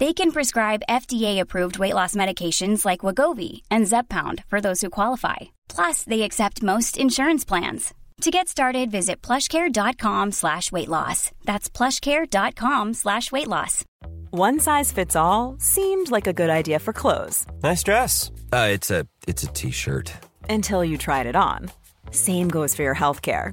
They can prescribe FDA-approved weight loss medications like Wegovy and Zepbound for those who qualify. Plus, they accept most insurance plans. To get started, visit plushcare.com/weightloss. That's plushcare.com/weightloss. One size fits all seemed like a good idea for clothes. Nice dress. It's a T-shirt. Until you tried it on. Same goes for your healthcare.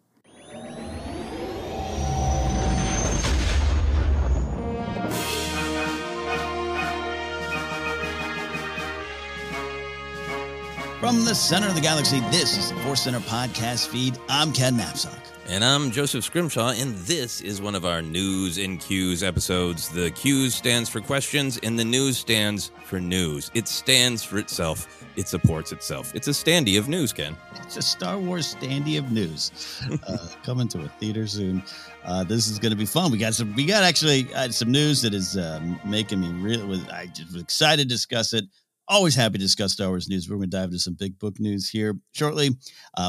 From the center of the galaxy, this is the Force Center podcast feed. I'm Ken Napsock. And I'm Joseph Scrimshaw, and this is one of our News and Q's episodes. The Q stands for questions, and the news stands for news. It stands for itself. It supports itself. It's a standee of news, Ken. It's a Star Wars standee of news. Coming to a theater soon. This is going to be fun. We got some news that is making me really. I just was excited to discuss it. Always happy to discuss Star Wars news. We're going to dive into some big book news here shortly.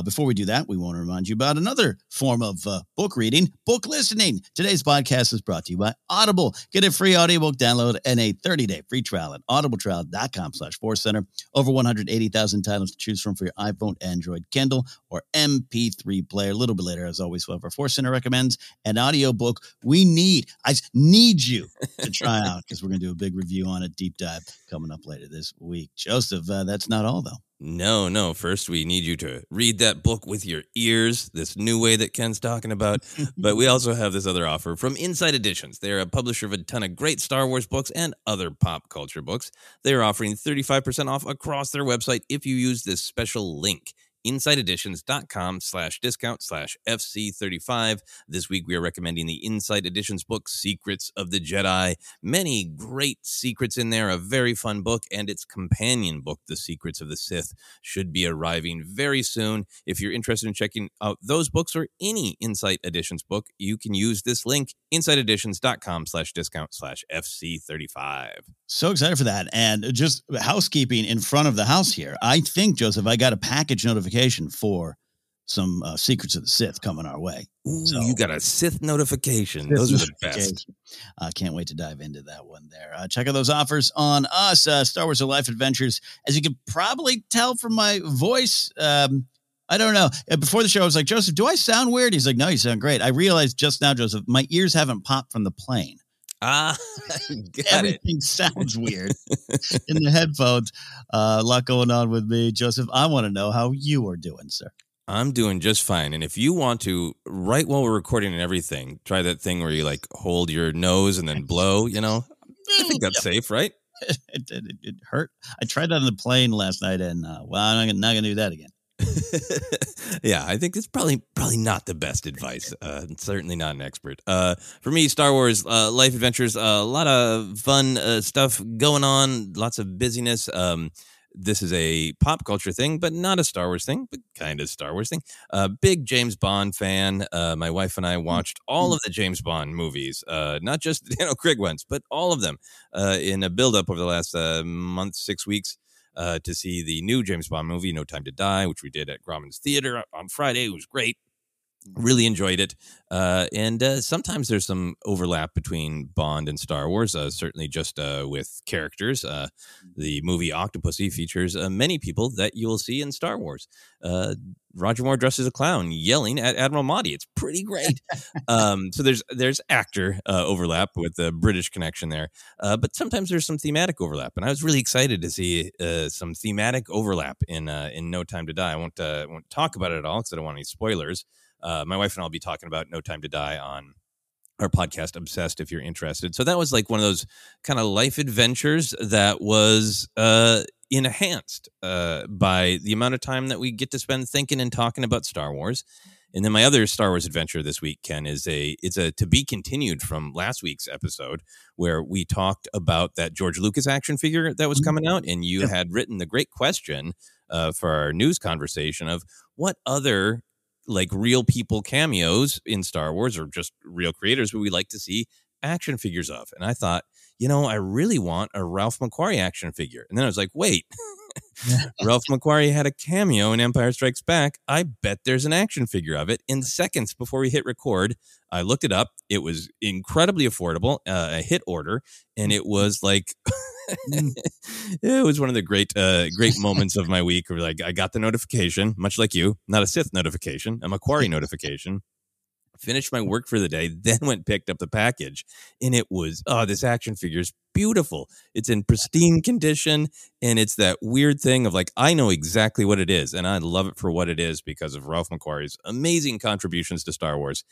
Before we do that, we want to remind you about another form of book reading, book listening. Today's podcast is brought to you by Audible. Get a free audiobook download and a 30-day free trial at audibletrial.com/forcecenter. Over 180,000 titles to choose from for your iPhone, Android, Kindle, or MP3 player. A little bit later, as always, we'll have our Force Center recommends an audiobook we need. I need you to try out because we're going to do a big review on it, deep dive coming up later this week. Joseph, that's not all, though. No. First, we need you to read that book with your ears, this new way that Ken's talking about. But we also have this other offer from Insight Editions. They're a publisher of a ton of great Star Wars books and other pop culture books. They're offering 35% off across their website if you use this special link, insighteditions.com/discount/FC35. This week, we are recommending the Insight Editions book, Secrets of the Jedi. Many great secrets in there, a very fun book, and its companion book, The Secrets of the Sith, should be arriving very soon. If you're interested in checking out those books or any Insight Editions book, you can use this link, insighteditions.com/discount/FC35. So excited for that. And just housekeeping in front of the house here. I think, Joseph, I got a package notification for some Secrets of the Sith coming our way. Ooh, so, you got a Sith notification. Those are the best. I can't wait to dive into that one there. Check out those offers on us, Star Wars: A Life Adventures. As you can probably tell from my voice, I don't know. Before the show, I was like, Joseph, do I sound weird? He's like, no, you sound great. I realized just now, Joseph, my ears haven't popped from the plane. Ah, everything sounds weird in the headphones. A lot going on with me, Joseph. I want to know how you are doing, sir. I'm doing just fine. And if you want to, right while we're recording and everything, try that thing where you like hold your nose and then blow, you know, I think that's safe, right? It hurt. I tried that on the plane last night and I'm not going to do that again. Yeah, I think it's probably not the best advice. Certainly not an expert. For me, Star Wars Life Adventures, a lot of fun stuff going on, lots of busyness. This is a pop culture thing, but not a Star Wars thing, but kind of Star Wars thing. Big James Bond fan. My wife and I watched all of the James Bond movies, not just the Daniel Craig ones, but all of them in a build-up over the last month, 6 weeks. To see the new James Bond movie, No Time to Die, which we did at Grauman's Theater on Friday. It was great. Really enjoyed it. And sometimes there's some overlap between Bond and Star Wars, certainly just with characters. The movie Octopussy features many people that you will see in Star Wars. Roger Moore dressed as a clown, yelling at Admiral Mahdi. It's pretty great. So there's actor overlap with the British connection there. But sometimes there's some thematic overlap. And I was really excited to see some thematic overlap in No Time to Die. I won't talk about it at all because I don't want any spoilers. My wife and I will be talking about No Time to Die on our podcast, Obsessed, if you're interested. So that was like one of those kind of life adventures that was enhanced by the amount of time that we get to spend thinking and talking about Star Wars. And then my other Star Wars adventure this week, Ken, is a to be continued from last week's episode where we talked about that George Lucas action figure that was coming out. And you had written the great question for our news conversation of what other like real people cameos in Star Wars or just real creators would we like to see action figures of. And I thought, you know, I really want a Ralph McQuarrie action figure. And then I was like, wait, Ralph McQuarrie had a cameo in Empire Strikes Back. I bet there's an action figure of it. In seconds before we hit record, I looked it up. It was incredibly affordable, a hit order. And it was like, it was one of the great moments of my week. Where like I got the notification, much like you, not a Sith notification, a Macquarie notification. Finished my work for the day, then went picked up the package, and it was this action figure is beautiful. It's in pristine condition, and it's that weird thing of like I know exactly what it is, and I love it for what it is because of Ralph McQuarrie's amazing contributions to Star Wars.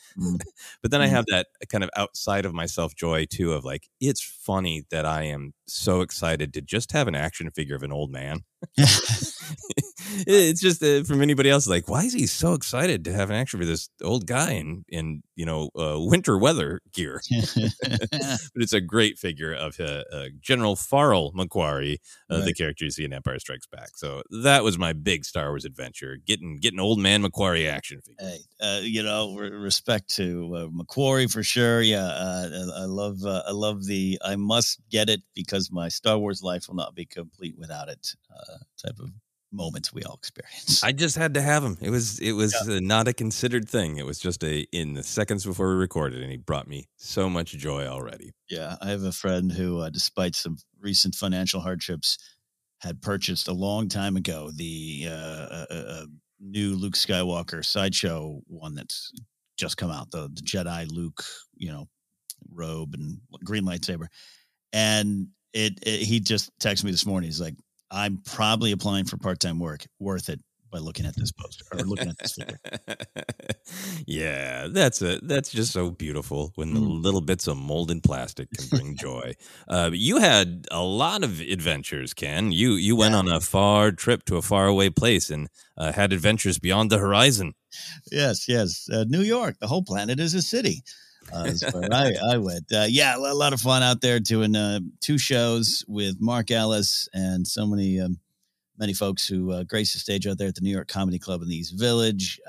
But then I have that kind of outside of myself joy too of like it's funny that I am so excited to just have an action figure of an old man. It's just from anybody else, like, why is he so excited to have an action for this old guy in you know, winter weather gear? But it's a great figure of General Farrell McQuarrie, right. The character you see in Empire Strikes Back. So that was my big Star Wars adventure, getting old man McQuarrie action figure. Hey, you know, respect to McQuarrie for sure. Yeah, I love the I must get it because my Star Wars life will not be complete without it type of moments we all experience. I just had to have him. It was not a considered thing. It was just in the seconds before we recorded, and he brought me so much joy already. Yeah, I have a friend who, despite some recent financial hardships, had purchased a long time ago the new Luke Skywalker sideshow one that's just come out, the Jedi Luke, you know, robe and green lightsaber, and he just texted me this morning. He's like, I'm probably applying for part-time work. Worth it by looking at this poster or looking at this figure. Yeah, that's just so beautiful when the little bits of mold and plastic can bring joy. You had a lot of adventures, Ken. You went on a far trip to a faraway place and had adventures beyond the horizon. Yes. New York, the whole planet is a city. I went. A lot of fun out there doing two shows with Mark Ellis and so many folks who graced the stage out there at the New York Comedy Club in the East Village.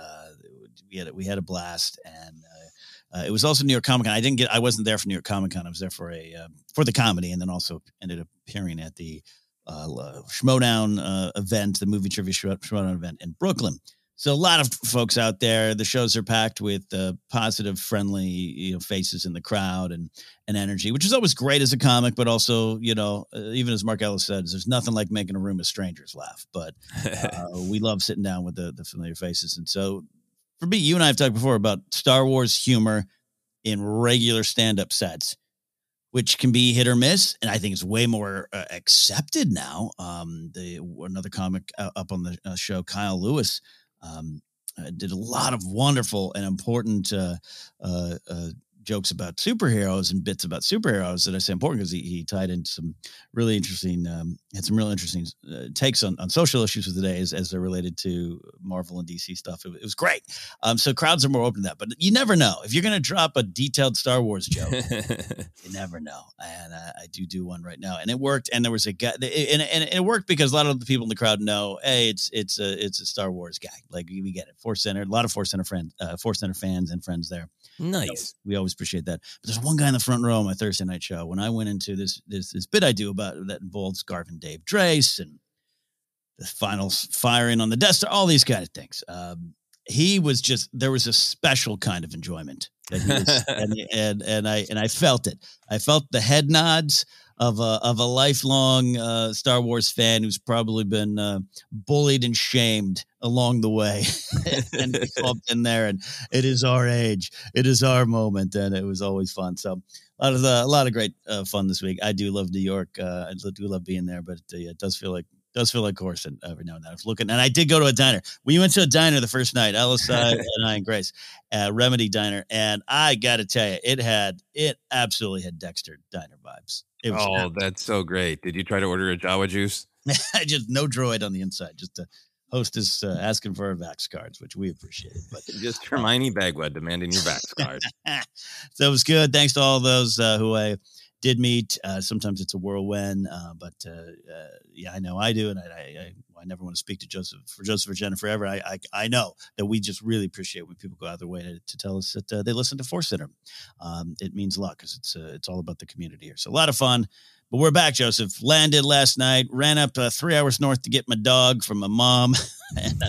We had a blast, and it was also New York Comic Con. I wasn't there for New York Comic Con. I was there for for the comedy, and then also ended up appearing at the Schmodown event, the movie trivia Schmodown event in Brooklyn. So a lot of folks out there. The shows are packed with positive, friendly faces in the crowd and energy, which is always great as a comic. But also, even as Mark Ellis says, there's nothing like making a room of strangers laugh. But we love sitting down with the familiar faces. And so for me, you and I have talked before about Star Wars humor in regular stand-up sets, which can be hit or miss, and I think it's way more accepted now. Another comic up on the show, Kyle Lewis, did a lot of wonderful and important jokes about superheroes and bits about superheroes that I say important because he tied in some really interesting, takes on social issues of the day as they're related to Marvel and DC stuff. It was great. So crowds are more open to that, but you never know if you're going to drop a detailed Star Wars joke, you never know. And I do one right now, and it worked. And there was a guy and it worked because a lot of the people in the crowd know, hey, it's a Star Wars guy. Like we get it. Force Center, a lot of Force Center fans and friends there. Nice. So we always appreciate that. But there's one guy in the front row on my Thursday night show when I went into this bit I do about that involves Garth and Dave Drace and the final firing on the Death Star, all these kind of things. He was there was a special kind of enjoyment that he was, and I felt it. I felt the head nods of a lifelong Star Wars fan who's probably been bullied and shamed along the way and bumped in there. And it is our age. It is our moment. And it was always fun. So a lot of great fun this week. I do love New York. I do love being there, but it does feel like Corson every now and then. I was looking, and I did go to a diner. We went to a diner the first night, Ellis and I and Grace, Remedy Diner. And I got to tell you, it absolutely had Dexter Diner vibes. That's so great. Did you try to order a Jawa juice? Just no droid on the inside, just a hostess asking for our Vax cards, which we appreciate. But just Hermione Bagwell demanding your Vax card. So it was good. Thanks to all those who I did meet. Sometimes it's a whirlwind, but I know I do. And I never want to speak to Joseph or Jenna forever. I know that we just really appreciate when people go out of their way to tell us that they listen to Force Center. It means a lot because it's all about the community here. So a lot of fun. But we're back, Joseph. Landed last night, ran up 3 hours north to get my dog from my mom. And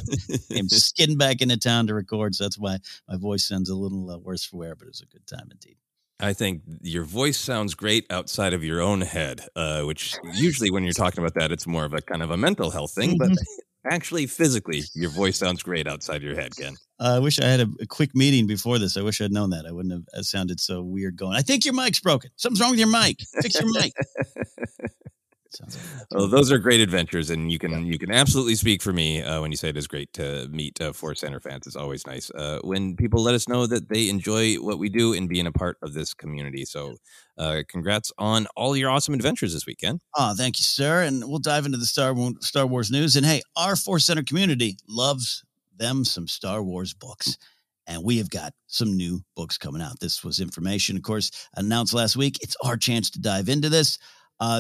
I'm skidding back into town to record. So that's why my voice sounds a little worse for wear, but it was a good time indeed. I think your voice sounds great outside of your own head, which usually when you're talking about that, it's more of a kind of a mental health thing. But actually, physically, your voice sounds great outside your head, Ken. I wish I had a quick meeting before this. I wish I'd known that. I wouldn't have sounded so weird going, I think your mic's broken. Something's wrong with your mic. Fix your mic. Well, those are great adventures, and you can absolutely speak for me when you say it is great to meet Force Center fans. It's always nice when people let us know that they enjoy what we do and being a part of this community. So congrats on all your awesome adventures this weekend. Oh, thank you, sir. And we'll dive into the Star Wars news. And hey, our Force Center community loves them some Star Wars books. And we have got some new books coming out. This was information, of course, announced last week. It's our chance to dive into this.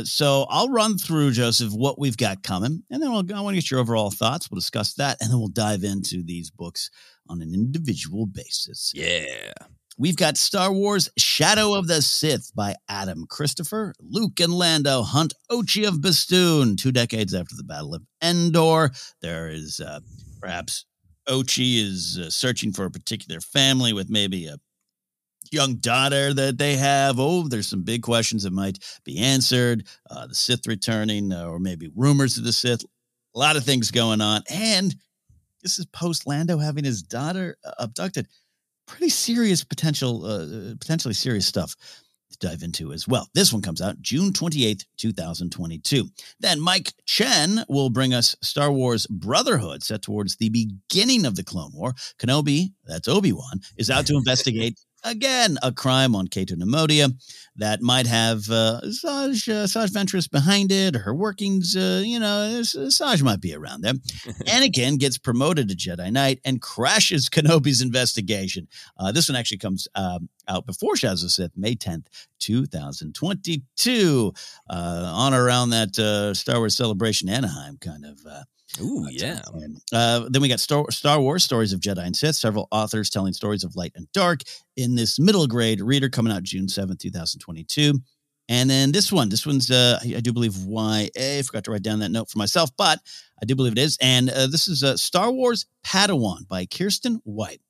So I'll run through, Joseph, what we've got coming, and then I want to get your overall thoughts. We'll discuss that, and then we'll dive into these books on an individual basis. Yeah. We've got Star Wars Shadow of the Sith by Adam Christopher. Luke and Lando hunt Ochi of Bastoon 2 decades after the Battle of Endor. There is perhaps Ochi is searching for a particular family with maybe a young daughter that they have. Oh, there's some big questions that might be answered. The Sith returning, or maybe rumors of the Sith. A lot of things going on. And this is post Lando having his daughter abducted. Pretty serious potentially serious stuff. to dive into as well. This one comes out June 28th, 2022. Then Mike Chen will bring us Star Wars Brotherhood, set towards the beginning of the Clone War. Kenobi, that's Obi-Wan, is out to investigate again, a crime on Cato Neimoidia that might have Asajj Ventress behind it, or her workings. Asajj might be around them. Anakin gets promoted to Jedi Knight and crashes Kenobi's investigation. This one actually comes out before Shadows of the Sith, May 10th, 2022, on around that Star Wars Celebration Anaheim kind of. Ooh, yeah. Then we got Star Wars Stories of Jedi and Sith, several authors telling stories of light and dark in this middle grade reader, coming out June 7th, 2022. And then this one's, I do believe YA. I forgot to write down that note for myself, but I do believe it is. And this is Star Wars Padawan by Kirsten White,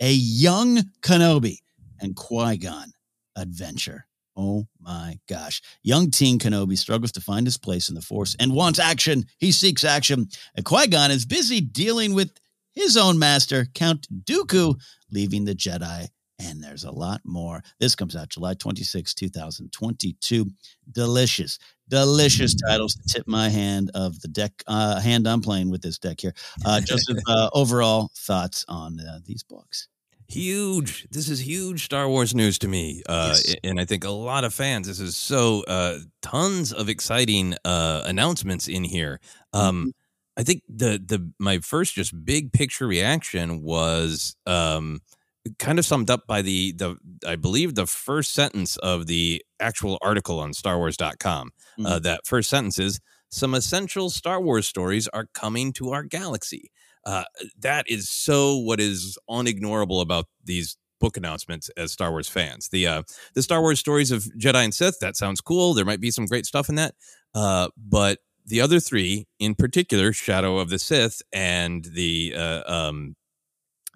a young Kenobi and Qui-Gon adventure. Oh my gosh. Young teen Kenobi struggles to find his place in the Force and wants action. He seeks action. And Qui-Gon is busy dealing with his own master, Count Dooku, leaving the Jedi. And there's a lot more. This comes out July 26, 2022. Delicious titles to tip my hand of the deck, hand I'm playing with this deck here. Joseph, overall thoughts on these books? Huge. This is huge Star Wars news to me. Yes. And I think a lot of fans. This is so tons of exciting announcements in here. I think my first just big picture reaction was kind of summed up by I believe the first sentence of the actual article on StarWars.com. That first sentence is, "Some essential Star Wars stories are coming to our galaxy." That is so what is unignorable about these book announcements as Star Wars fans. The Star Wars Stories of Jedi and Sith, that sounds cool. There might be some great stuff in that. But the other three, in particular, Shadow of the Sith and the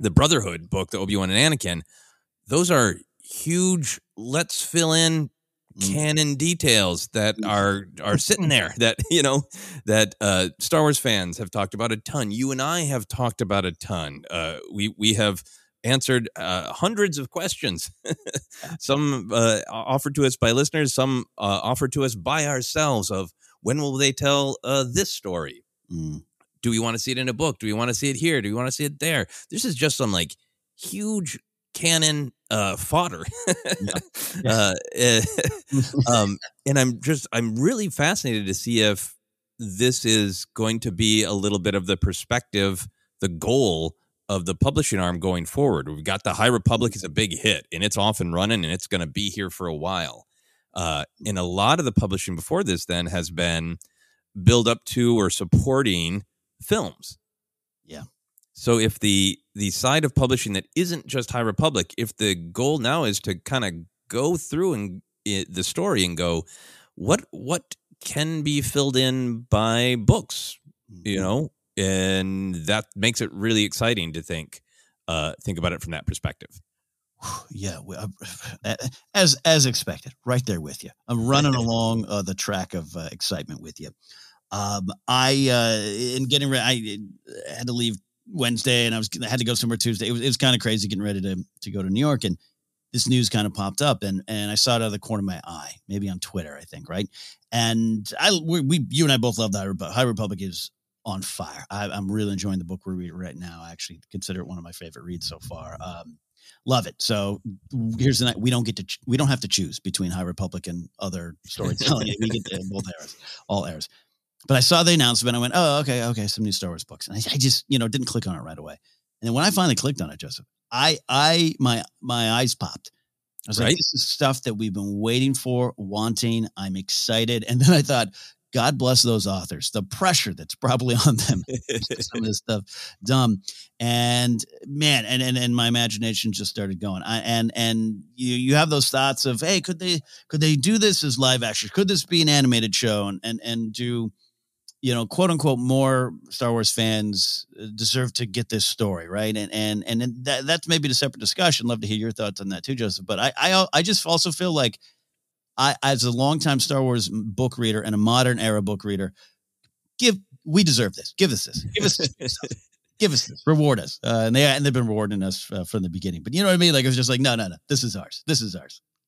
Brotherhood book, the Obi-Wan and Anakin, those are huge, let's fill in canon details that are sitting there that, you know, that Star Wars fans have talked about a ton. You and I have talked about a ton. We have answered hundreds of questions, some offered to us by listeners, some offered to us by ourselves, of when will they tell this story? Do we want to see it in a book? Do we want to see it here? Do we want to see it there? This is just some like huge canon fodder. And I'm really fascinated to see if this is going to be a little bit of the perspective, the goal of the publishing arm going forward. We've got the High Republic is a big hit and it's off and running and it's going to be here for a while. And a lot of the publishing before this then has been build up to or supporting films. Yeah. So if the side of publishing that isn't just High Republic, if the goal now is to kind of go through the story and go, what can be filled in by books, you know, and that makes it really exciting to think about it from that perspective. Yeah, as expected, right there with you. I'm running along the track of excitement with you. I had to leave Wednesday, and I had to go somewhere Tuesday. It was kind of crazy getting ready to go to New York, and this news kind of popped up, and I saw it out of the corner of my eye, maybe on Twitter, I think, right? And you and I both love that. High Republic is on fire. I'm really enjoying the book we're reading right now. I actually consider it one of my favorite reads so far. Love it. So here's the night. We don't have to choose between High Republic and other storytelling. We get both eras, all eras. But I saw the announcement. I went, oh, okay, some new Star Wars books. And I just, didn't click on it right away. And then when I finally clicked on it, Joseph, my eyes popped. I was like, this is stuff that we've been waiting for, wanting. I'm excited. And then I thought, God bless those authors, the pressure that's probably on them. Some of this stuff, dumb. And man, and my imagination just started going. You have those thoughts of, hey, could they do this as live action? Could this be an animated show? And do, quote unquote, more Star Wars fans deserve to get this story, right? And that's maybe a separate discussion. Love to hear your thoughts on that too, Joseph. But I just also feel like I, as a longtime Star Wars book reader and a modern era book reader, we deserve this. Give us this. Give us this. Give us this. Reward us. And they've been rewarding us from the beginning. But you know what I mean? Like, it was just like, no. This is ours.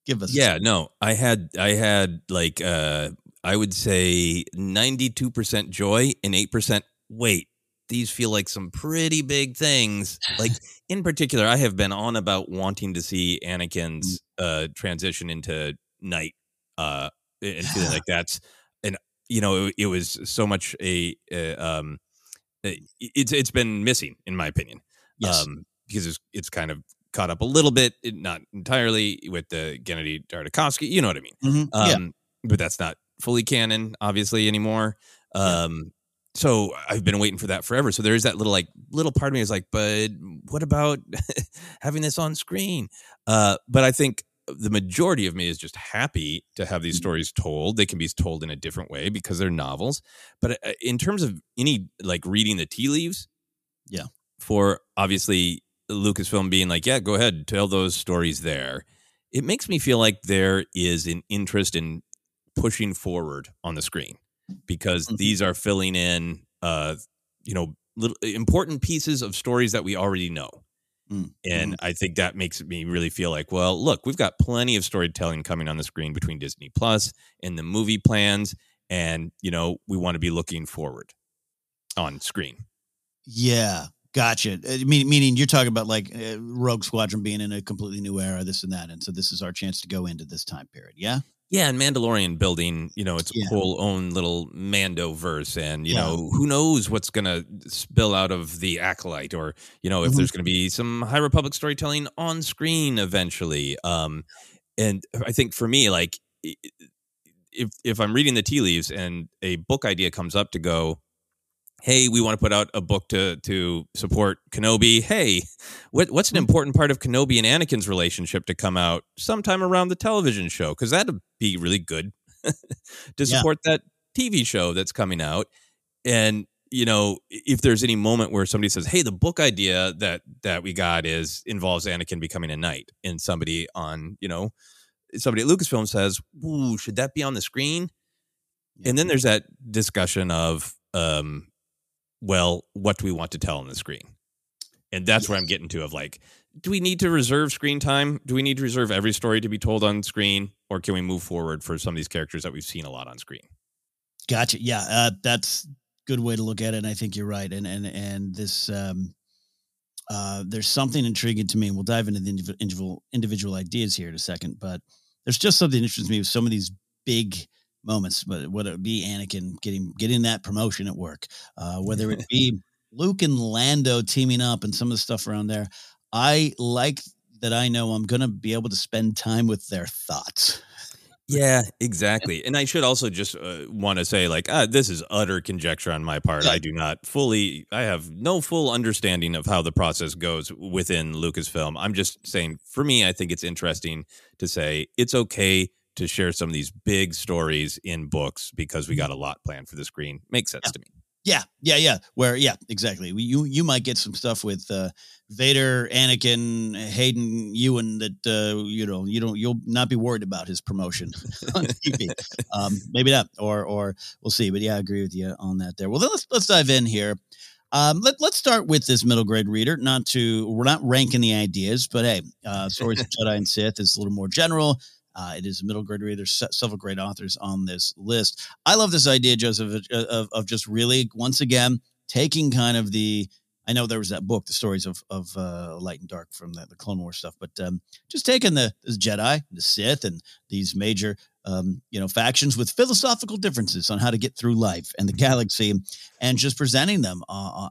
Give us. Yeah, no, I had like, I would say 92% joy and 8%. Wait, these feel like some pretty big things. Like in particular, I have been on about wanting to see Anakin's transition into Knight, and feeling like that's, and you know, it was so much it's been missing in my opinion. Yes. Because it's kind of caught up a little bit, not entirely, with the Gennady Tartakovsky. You know what I mean? Mm-hmm. But that's not fully canon, obviously, anymore. So I've been waiting for that forever. So there is that little part of me is like, but what about having this on screen? But I think the majority of me is just happy to have these stories told. They can be told in a different way because they're novels. But in terms of any like reading the tea leaves, yeah, for obviously Lucasfilm being like, yeah, go ahead, tell those stories there. It makes me feel like there is an interest in pushing forward on the screen, because these are filling in, little important pieces of stories that we already know. And I think that makes me really feel like, well, look, we've got plenty of storytelling coming on the screen between Disney Plus and the movie plans. And, you know, we want to be looking forward on screen. Yeah. Gotcha. Meaning you're talking about like Rogue Squadron being in a completely new era, this and that. And so this is our chance to go into this time period. Yeah. Yeah. And Mandalorian building, you know, its whole own little Mando verse. And, you know, who knows what's going to spill out of the Acolyte, or, you know, if there's going to be some High Republic storytelling on screen eventually. And I think for me, like if I'm reading the tea leaves and a book idea comes up to go, hey, we want to put out a book to support Kenobi. Hey, what's an important part of Kenobi and Anakin's relationship to come out sometime around the television show? Because that'd be really good to support that TV show that's coming out. And, you know, if there's any moment where somebody says, hey, the book idea that we got involves Anakin becoming a knight, and somebody at Lucasfilm says, ooh, should that be on the screen? Yeah. And then there's that discussion of, well, what do we want to tell on the screen? And that's where I'm getting to of like, do we need to reserve screen time? Do we need to reserve every story to be told on screen? Or can we move forward for some of these characters that we've seen a lot on screen? Gotcha. Yeah, that's a good way to look at it. And I think you're right. And this, there's something intriguing to me. And we'll dive into the individual ideas here in a second. But there's just something interesting to me with some of these big moments, but whether it be Anakin getting that promotion at work, whether it be Luke and Lando teaming up and some of the stuff around there, I like that. I know I'm going to be able to spend time with their thoughts. Yeah, exactly. And I should also just want to say, like, this is utter conjecture on my part. I do not I have no full understanding of how the process goes within Lucasfilm. I'm just saying, for me, I think it's interesting to say it's okay to share some of these big stories in books because we got a lot planned for the screen. Makes sense to me. Yeah. Exactly. You might get some stuff with Vader, Anakin, Hayden, Ewan that, you'll not be worried about his promotion on TV. Maybe not, or we'll see. But yeah, I agree with you on that there. Well, then let's dive in here. Let's start with this middle grade reader. We're not ranking the ideas, but hey, Stories of Jedi and Sith is a little more general. It is a middle grade reader. There's several great authors on this list. I love this idea, Joseph, of just really, once again, taking kind of I know there was that book, The Stories of Light and Dark from the Clone Wars stuff, but just taking the Jedi, the Sith, and these major, factions with philosophical differences on how to get through life and the galaxy, and just presenting them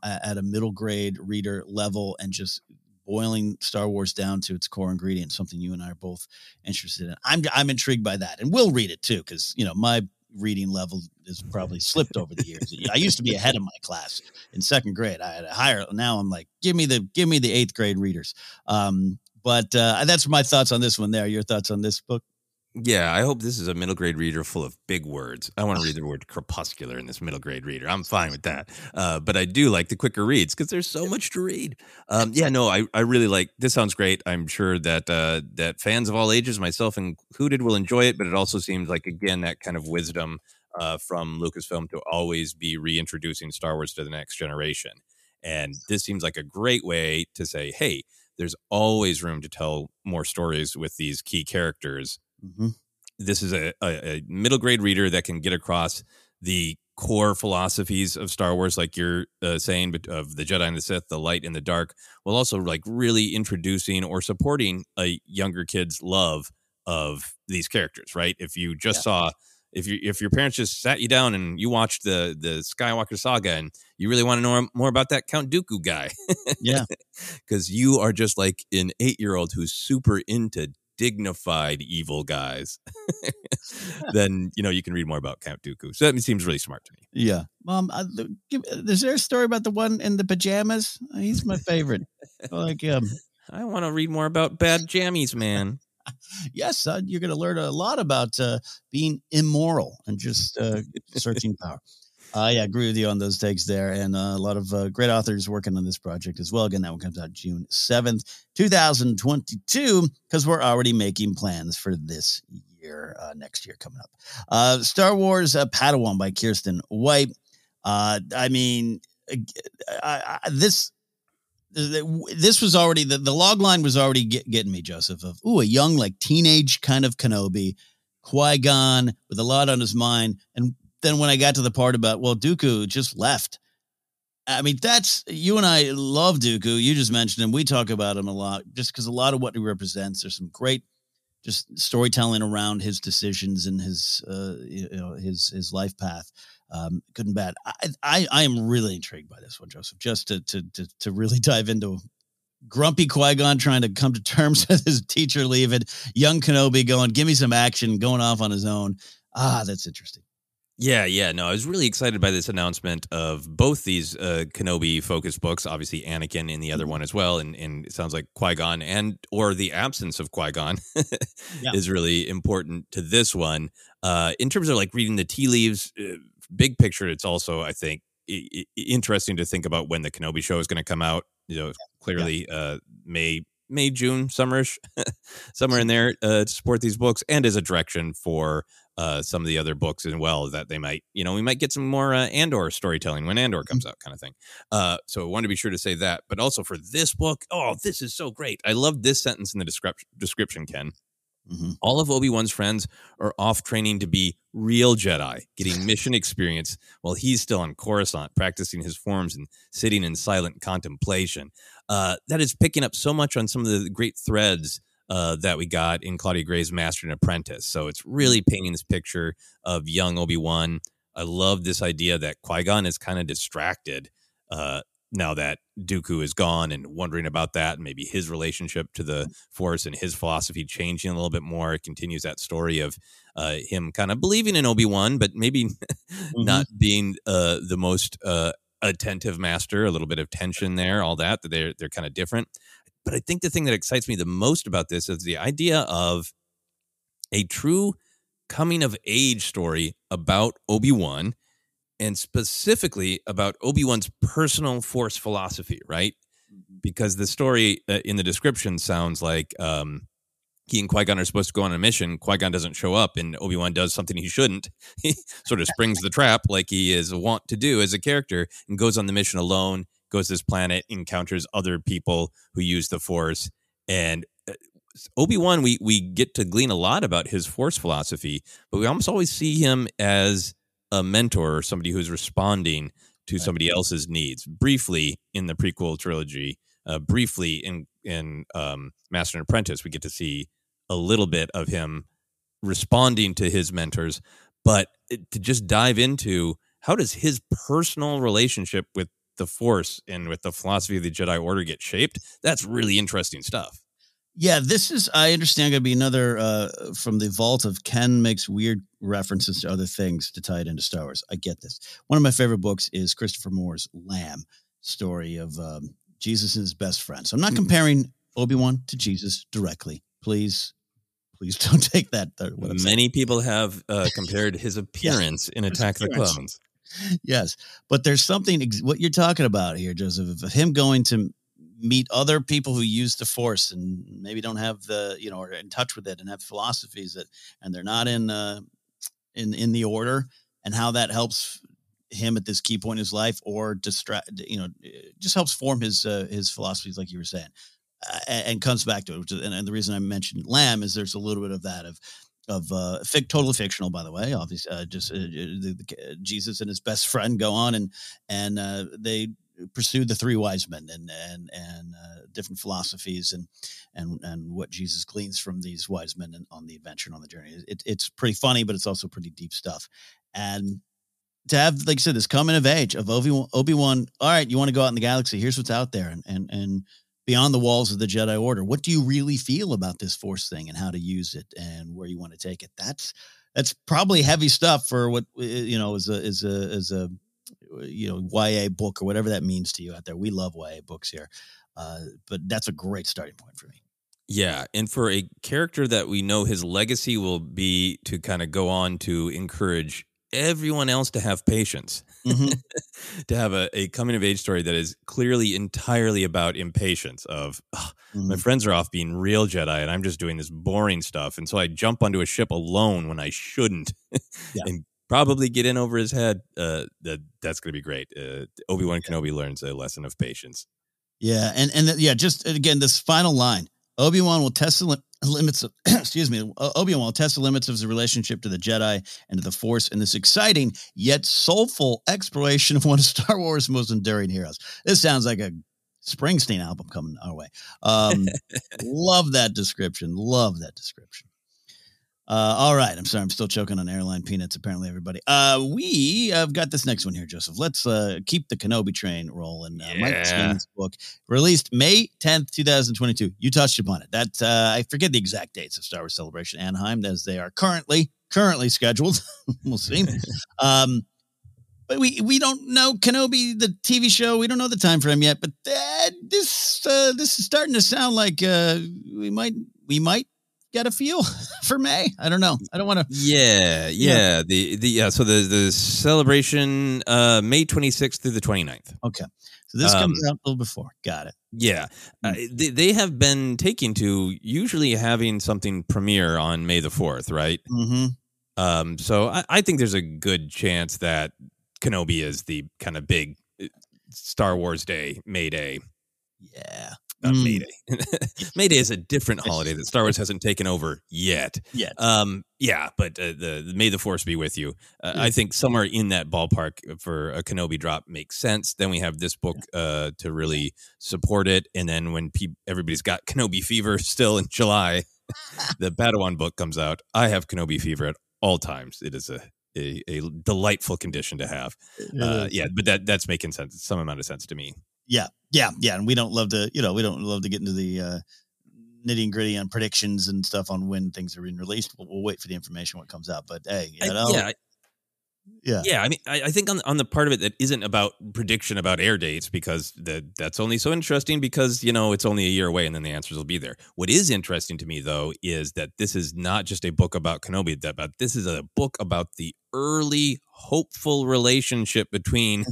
at a middle grade reader level and just boiling Star Wars down to its core ingredient, something you and I are both interested in. I'm intrigued by that, and we'll read it too, because you know my reading level has probably slipped over the years. I used to be ahead of my class in second grade. I had a higher. Now I'm like, give me the eighth grade readers. But that's my thoughts on this one. There, your thoughts on this book? Yeah, I hope this is a middle grade reader full of big words. I want to read the word crepuscular in this middle grade reader. I'm fine with that. But I do like the quicker reads because there's so much to read. I really like this. Sounds great. I'm sure that that fans of all ages, myself included, will enjoy it. But it also seems like, again, that kind of wisdom from Lucasfilm to always be reintroducing Star Wars to the next generation. And this seems like a great way to say, hey, There's always room to tell more stories with these key characters. Mm-hmm. This is a middle grade reader that can get across the core philosophies of Star Wars, like you're saying, but of the Jedi and the Sith, the light and the dark, while also like really introducing or supporting a younger kid's love of these characters, right? If you just saw, if your parents just sat you down and you watched the Skywalker saga and you really want to know more about that Count Dooku guy. Yeah. Because you are just like an 8-year-old who's super into dignified evil guys. Then, you know, you can read more about Count Dooku. So that seems really smart to me. Yeah. Mom, is there a story about the one in the pajamas? He's my favorite. I like him. I want to read more about bad jammies, man. Yes, son, you're going to learn a lot about being immoral and just searching power. I agree with you on those takes there. And a lot of great authors working on this project as well. Again, that one comes out June 7th, 2022, because we're already making plans for this year, next year coming up. Star Wars Padawan by Kirsten White. I mean, this was already, the log line was already getting me, Joseph, of, ooh, a young, like teenage kind of Kenobi, Qui-Gon with a lot on his mind. And then when I got to the part about, well, Dooku just left. I mean, that's, you and I love Dooku. You just mentioned him. We talk about him a lot just because a lot of what he represents. There's some great just storytelling around his decisions and his life path. Good and bad. I am really intrigued by this one, Joseph, just to really dive into grumpy Qui-Gon trying to come to terms with his teacher leaving, young Kenobi going, give me some action, going off on his own. Ah, that's interesting. Yeah. No, I was really excited by this announcement of both these Kenobi-focused books, obviously Anakin in the other one as well, and it sounds like Qui-Gon and or the absence of Qui-Gon is really important to this one. In terms of like reading the tea leaves, big picture, it's also, I think, interesting to think about when the Kenobi show is going to come out. You know, clearly May, June, summerish, somewhere in there to support these books and as a direction for some of the other books as well that they might, you know, we might get some more Andor storytelling when Andor comes out kind of thing. So I wanted to be sure to say that, but also for this book, oh, this is so great. I love this sentence in the description, Ken. Mm-hmm. All of Obi-Wan's friends are off training to be real Jedi, getting mission experience while he's still on Coruscant, practicing his forms and sitting in silent contemplation. That is picking up so much on some of the great threads that we got in Claudia Gray's Master and Apprentice. So it's really painting this picture of young Obi-Wan. I love this idea that Qui-Gon is kind of distracted now that Dooku is gone and wondering about that and maybe his relationship to the Force and his philosophy changing a little bit more. It continues that story of him kind of believing in Obi-Wan, but maybe not being the most attentive master, a little bit of tension there, all that, they're kind of different. But I think the thing that excites me the most about this is the idea of a true coming of age story about Obi-Wan, and specifically about Obi-Wan's personal Force philosophy, right? Because the story in the description sounds like he and Qui-Gon are supposed to go on a mission. Qui-Gon doesn't show up, and Obi-Wan does something he shouldn't. He sort of springs the trap like he is wont to do as a character and goes on the mission alone, goes to this planet, encounters other people who use the Force. And Obi-Wan, we get to glean a lot about his Force philosophy, but we almost always see him as a mentor or somebody who's responding to somebody else's needs. Briefly in the prequel trilogy, briefly in Master and Apprentice, we get to see a little bit of him responding to his mentors, but to just dive into how does his personal relationship with the Force and with the philosophy of the Jedi Order get shaped? That's really interesting stuff. Yeah, this is, I understand, going to be another from the vault of Ken makes weird references to other things to tie it into Star Wars. I get this. One of my favorite books is Christopher Moore's Lamb, story of Jesus and his best friend. So I'm not comparing Obi-Wan to Jesus directly. Please don't take that. Many people have compared his appearance in Attack of the Clones. Yes, but there's something, what you're talking about here, Joseph, of him going to meet other people who use the Force and maybe don't have the, you know, are in touch with it and have philosophies that, and they're not in the order, and how that helps him at this key point in his life or distract, you know, just helps form his philosophies. Like you were saying, and comes back to it. And the reason I mentioned Lamb is there's a little bit of that of totally fictional, by the way, obviously, just Jesus and his best friend go on and they pursued the three wise men and different philosophies and what Jesus gleans from these wise men and on the adventure and on the journey. It's pretty funny, but it's also pretty deep stuff. And to have, like I said, this coming of age of Obi-Wan, all right, you want to go out in the galaxy, here's what's out there. And beyond the walls of the Jedi Order, what do you really feel about this Force thing and how to use it and where you want to take it? That's probably heavy stuff for what, is a YA book or whatever that means to you out there. We love YA books here, but that's a great starting point for me. Yeah, and for a character that we know his legacy will be to kind of go on to encourage everyone else to have patience, mm-hmm. to have a coming of age story that is clearly entirely about impatience of mm-hmm. my friends are off being real Jedi and I'm just doing this boring stuff. And so I jump onto a ship alone when I shouldn't and probably get in over his head. That's going to be great. Obi-Wan Kenobi learns a lesson of patience. Yeah. And just again, this final line, Obi-Wan will test the limits of, Obi-Wan will test the limits of his relationship to the Jedi and to the Force in this exciting yet soulful exploration of one of Star Wars' most enduring heroes. This sounds like a Springsteen album coming our way. Love that description. All right. I'm sorry. I'm still choking on airline peanuts. Apparently everybody, we have got this next one here, Joseph. Let's, keep the Kenobi train rolling. Mike Chen's book released May 10th, 2022. You touched upon it. That, I forget the exact dates of Star Wars Celebration Anaheim as they are currently scheduled. We'll see. But we don't know Kenobi, the TV show. We don't know the time frame yet, but this is starting to sound like, we might get a feel for May. I don't know. I don't want to. Yeah. So the celebration, May 26th through the 29th. Okay. So this comes out a little before. Got it. Yeah. They have been taking to usually having something premiere on May the 4th, right? Mm-hmm. So I think there's a good chance that Kenobi is the kind of big Star Wars Day, May Day. Yeah. May Day. May Day is a different holiday that Star Wars hasn't taken over yet. But May the Force be with you. I think somewhere in that ballpark for a Kenobi drop makes sense. Then we have this book to really support it. And then when everybody's got Kenobi fever still in July, the Padawan book comes out. I have Kenobi fever at all times. It is a delightful condition to have. But that's making sense. Some amount of sense to me. Yeah. And we don't love to get into the nitty and gritty on predictions and stuff on when things are being released. We'll wait for the information when it comes out. But hey, I mean, I think on the part of it that isn't about prediction about air dates, because that's only so interesting because, it's only a year away and then the answers will be there. What is interesting to me, though, is that this is not just a book about Kenobi, but this is a book about the early hopeful relationship between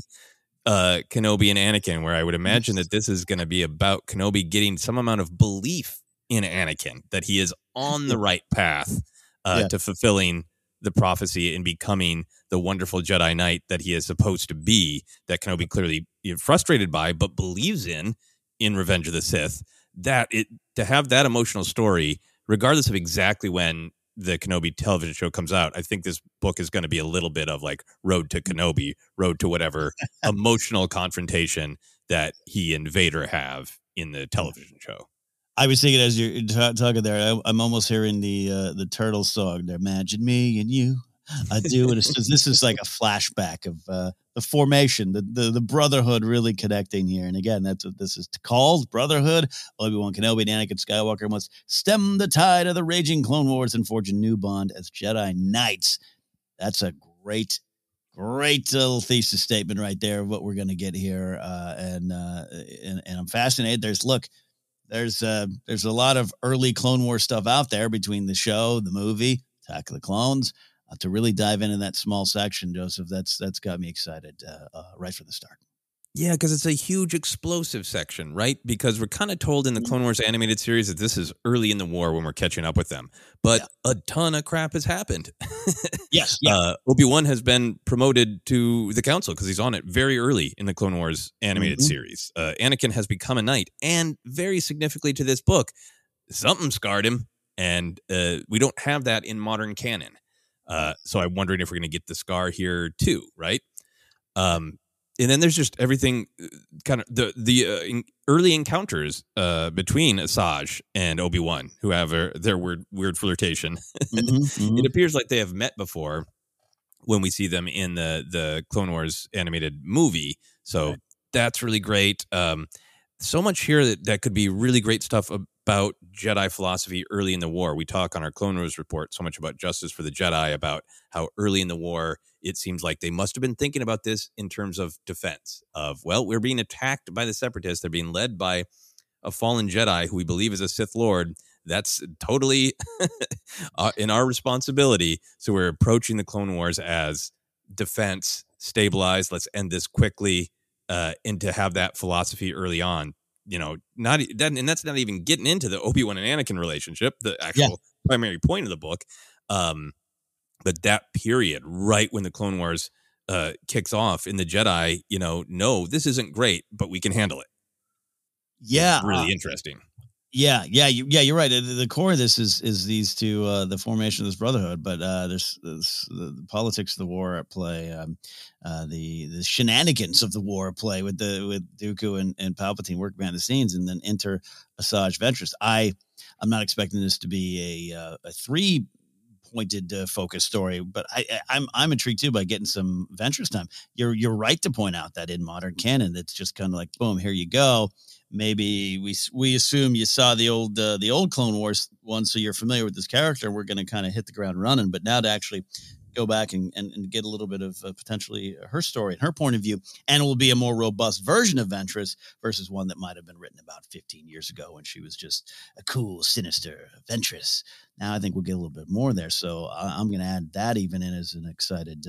Kenobi and Anakin, where I would imagine that this is going to be about Kenobi getting some amount of belief in Anakin that he is on the right path to fulfilling the prophecy and becoming the wonderful Jedi Knight that he is supposed to be, that Kenobi clearly frustrated by but believes in Revenge of the Sith. To have that emotional story, regardless of exactly when the Kenobi television show comes out, I think this book is going to be a little bit of like road to Kenobi, road to whatever emotional confrontation that he and Vader have in the television show. I was thinking as you're talking there, I'm almost hearing the Turtles song. Imagine me and you. I do. And this is like a flashback of the formation, the brotherhood really connecting here. And again, that's what this is called, brotherhood. Obi-Wan Kenobi and Anakin Skywalker must stem the tide of the raging Clone Wars and forge a new bond as Jedi Knights. That's a great little thesis statement right there of what we're going to get here. And I'm fascinated. There's a lot of early Clone Wars stuff out there between the show, the movie, Attack of the Clones. To really dive into that small section, Joseph, that's got me excited right from the start. Yeah, because it's a huge explosive section, right? Because we're kind of told in the Clone Wars animated series that this is early in the war when we're catching up with them. But a ton of crap has happened. Yes. Yeah. Obi-Wan has been promoted to the council because he's on it very early in the Clone Wars animated series. Anakin has become a knight. And very significantly to this book, something scarred him. And we don't have that in modern canon. So I'm wondering if we're going to get the scar here too, right? And then there's just everything, kind of the early encounters between Asajj and Obi-Wan, who have their weird flirtation. It appears like they have met before when we see them in the Clone Wars animated movie. So that's really great. So much here that could be really great stuff about Jedi philosophy early in the war. We talk on our Clone Wars report so much about Justice for the Jedi, about how early in the war it seems like they must have been thinking about this in terms of defense of, well, we're being attacked by the Separatists. They're being led by a fallen Jedi who we believe is a Sith Lord. That's totally in our responsibility. So we're approaching the Clone Wars as defense, stabilize, let's end this quickly. And to have that philosophy early on, you know, and that's not even getting into the Obi-Wan and Anakin relationship, the actual primary point of the book. But that period, right when the Clone Wars kicks off in the Jedi, you know, no, this isn't great, but we can handle it. Yeah. It's really interesting. Yeah, you're right. The core of this is these two, the formation of this brotherhood, but there's the politics of the war at play, the shenanigans of the war at play with Dooku and Palpatine working behind the scenes, and then enter Asajj Ventress. I'm not expecting this to be a three-pointed focus story, but I'm intrigued too by getting some Ventress time. You're right to point out that in modern canon, it's just kind of like boom, here you go. Maybe we assume you saw the old Clone Wars one, so you're familiar with this character. We're going to kind of hit the ground running, but now to actually go back and get a little bit of potentially her story and her point of view, and it will be a more robust version of Ventress versus one that might have been written about 15 years ago when she was just a cool, sinister Ventress. Now I think we'll get a little bit more there, so I'm going to add that even in as an exciting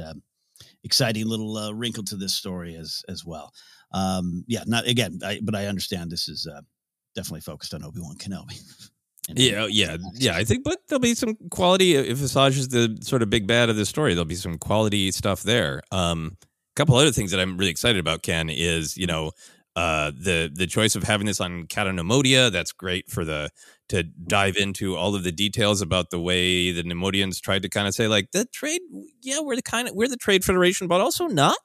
little wrinkle to this story as well. But I understand this is definitely focused on Obi-Wan Kenobi. I think, but there'll be some quality if Asajj is the sort of big bad of this story. There'll be some quality stuff there. A couple other things that I'm really excited about, Ken, is the choice of having this on Cato Neimoidia. That's great to dive into all of the details about the way the Neimoidians tried to kind of say like the trade. Yeah, we're the trade federation, but also not.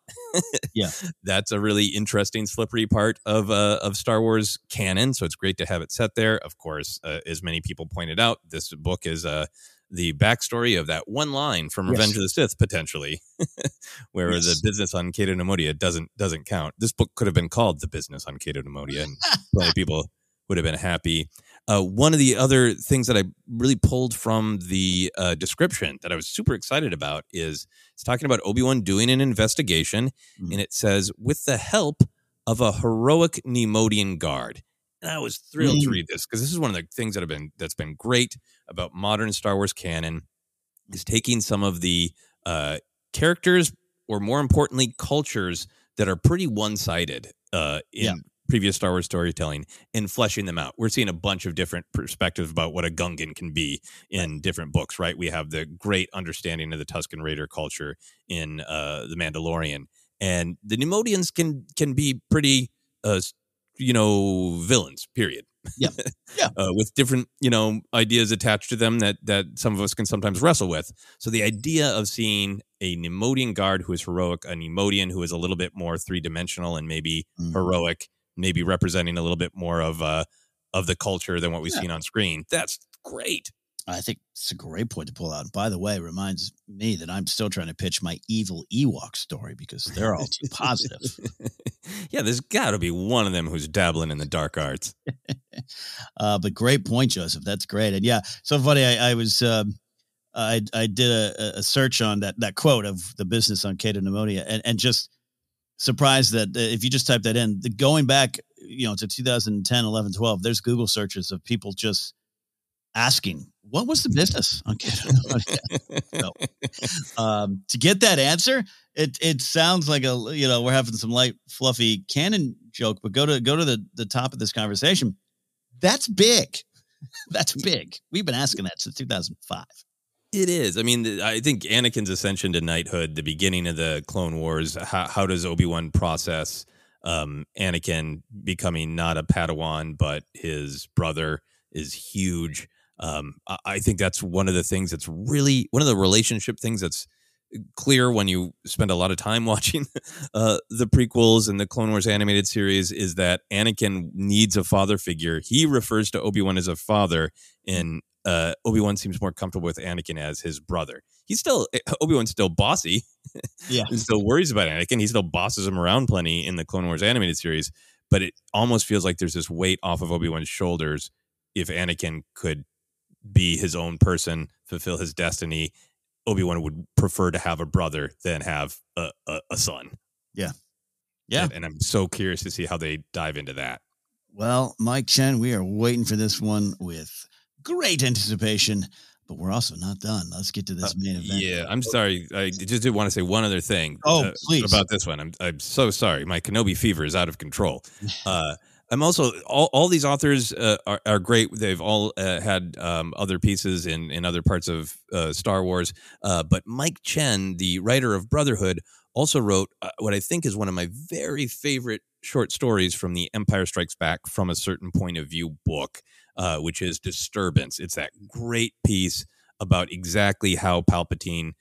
Yeah, that's a really interesting slippery part of Star Wars canon. So it's great to have it set there. Of course, as many people pointed out, this book is the backstory of that one line from Revenge of the Sith, potentially, where the business on Cato Neimoidia doesn't count. This book could have been called The Business on Cato Neimoidia, and probably people would have been happy. One of the other things that I really pulled from the description that I was super excited about is it's talking about Obi-Wan doing an investigation, and it says, with the help of a heroic Neimoidian guard. And I was thrilled to read this because this is one of the things that's been great about modern Star Wars canon is taking some of the characters, or more importantly, cultures that are pretty one-sided in previous Star Wars storytelling and fleshing them out. We're seeing a bunch of different perspectives about what a Gungan can be in different books, right? We have the great understanding of the Tusken Raider culture in The Mandalorian. And the Neimoidians can be pretty... villains, period. Yeah. With different, ideas attached to them that some of us can sometimes wrestle with. So the idea of seeing a Neimoidian guard who is heroic, a Neimoidian who is a little bit more three-dimensional and maybe heroic, maybe representing a little bit more of the culture than what we've seen on screen. That's great. I think it's a great point to pull out. And by the way, it reminds me that I'm still trying to pitch my evil Ewok story because they're all too positive. Yeah, there's got to be one of them who's dabbling in the dark arts. But great point, Joseph. That's great. And yeah, so funny. I did a search on that quote of The Business on Cato Neimoidia and just surprised that if you just type that in, going back, to 2010, 11, 12, there's Google searches of people just asking, what was the business on Cato Neimoidia? So, to get that answer, it sounds like we're having some light, fluffy canon joke, but go to the top of this conversation. That's big. That's big. We've been asking that since 2005. It is. I mean, I think Anakin's ascension to knighthood, the beginning of the Clone Wars, how does Obi-Wan process Anakin becoming not a Padawan, but his brother, is huge. I think that's one of the things that's really one of the relationship things that's clear when you spend a lot of time watching the prequels and the Clone Wars animated series, is that Anakin needs a father figure. He refers to Obi-Wan as a father, and Obi-Wan seems more comfortable with Anakin as his brother. Obi-Wan's still bossy. Yeah. He still worries about Anakin. He still bosses him around plenty in the Clone Wars animated series, but it almost feels like there's this weight off of Obi-Wan's shoulders if Anakin could be his own person, fulfill his destiny. Obi-Wan would prefer to have a brother than have a son. Yeah. Yeah. And I'm so curious to see how they dive into that. Well, Mike Chen, we are waiting for this one with great anticipation, but we're also not done. Let's get to this main event. Yeah. I'm sorry. I just did want to say one other thing. Oh, please. About this one. I'm so sorry. My Kenobi fever is out of control. I'm also, all these authors are great. They've all had other pieces in other parts of Star Wars. But Mike Chen, the writer of Brotherhood, also wrote what I think is one of my very favorite short stories from the Empire Strikes Back From a Certain Point of View book, which is Disturbance. It's that great piece about exactly how Palpatine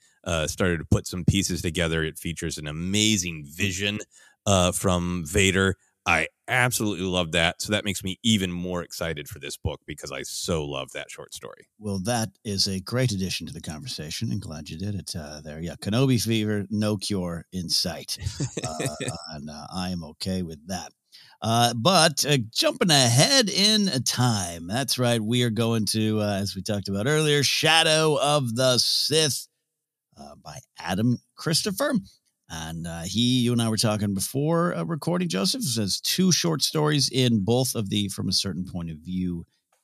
started to put some pieces together. It features an amazing vision from Vader. I absolutely love that. So that makes me even more excited for this book because I so love that short story. Well, that is a great addition to the conversation, and glad you did it there. Yeah, Kenobi fever, no cure in sight. And I am okay with that. But jumping ahead in time, that's right. We are going to, as we talked about earlier, Shadow of the Sith by Adam Christopher. And you and I were talking before recording, Joseph, says 2 short stories in both of the From a Certain Point of View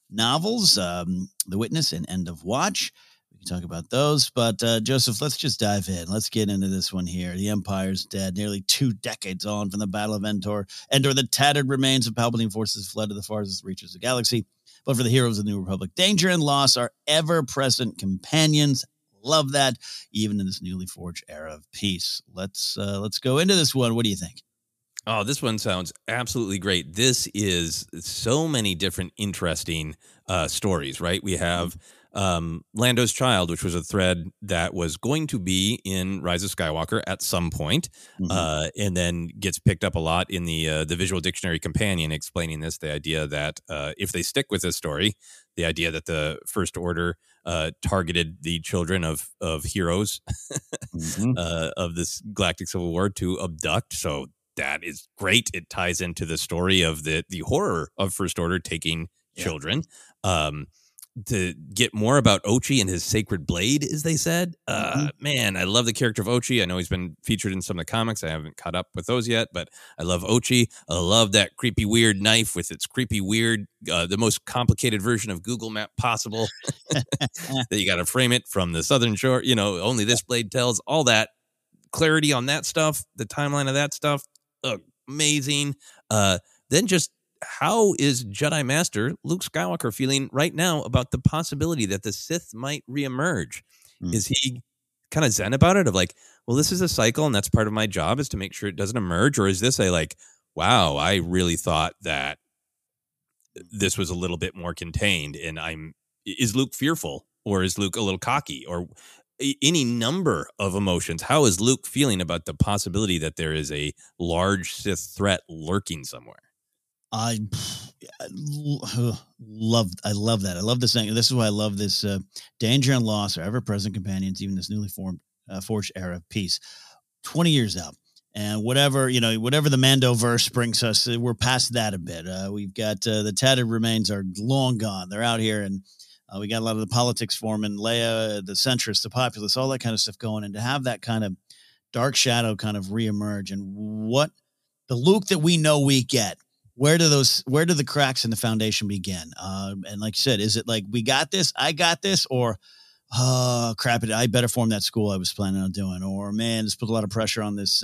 novels, The Witness and End of Watch. We can talk about those. But, Joseph, let's just dive in. Let's get into this one here. The Empire's dead, nearly 2 decades on from the Battle of Endor. Endor, the tattered remains of Palpatine forces fled to the farthest reaches of the galaxy. But for the heroes of the New Republic, danger and loss are ever-present companions. Love that, even in this newly forged era of peace. Let's go into this one. What do you think? Oh, this one sounds absolutely great. This is so many different interesting stories, right? We have Lando's Child, which was a thread that was going to be in Rise of Skywalker at some point, and then gets picked up a lot in the Visual Dictionary Companion explaining this, the idea that if they stick with this story, the idea that the First Order targeted the children of heroes of this Galactic Civil War to abduct. So that is great. It ties into the story of the horror of First Order taking children. To get more about Ochi and his sacred blade, as they said. Man, I love the character of Ochi. I know he's been featured in some of the comics. I haven't caught up with those yet, but I love Ochi. I love that creepy, weird knife with its creepy, weird, the most complicated version of Google Map possible. That you got to frame it from the Southern Shore. You know, only this blade tells. All that clarity on that stuff, the timeline of that stuff, amazing. Then just how is Jedi Master Luke Skywalker feeling right now about the possibility that the Sith might reemerge? Is he kind of zen about it, of like, well, this is a cycle and that's part of my job is to make sure it doesn't emerge? Or is this a like, wow, I really thought that this was a little bit more contained, and is Luke fearful, or is Luke a little cocky, or any number of emotions? How is Luke feeling about the possibility that there is a large Sith threat lurking somewhere? I love that. I love this thing. This is why I love this. Danger and loss are ever-present companions, even this newly forged era of peace. 20 years out, and whatever the Mandoverse brings us, we're past that a bit. We've got the tattered remains are long gone. They're out here, and we got a lot of the politics forming, Leia, the centrists, the populists, all that kind of stuff going. And to have that kind of dark shadow kind of reemerge, and what the Luke that we know we get where do the cracks in the foundation begin? And like you said, is it like, we got this, I got this, or, oh, crap, I better form that school I was planning on doing. Or, man, this put a lot of pressure on this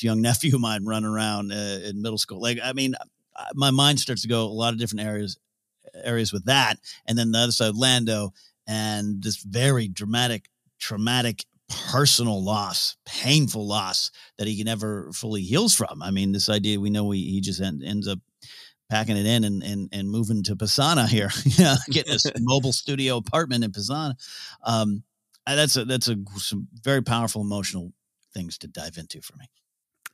young nephew of mine running around in middle school. Like, I mean, my mind starts to go a lot of different areas with that. And then the other side, Lando, and this very dramatic, traumatic personal loss, painful loss that he never fully heals from. I mean, this idea, we know he just ends up packing it in and moving to Pisana here, yeah, getting this mobile studio apartment in Pisana. That's some very powerful emotional things to dive into for me.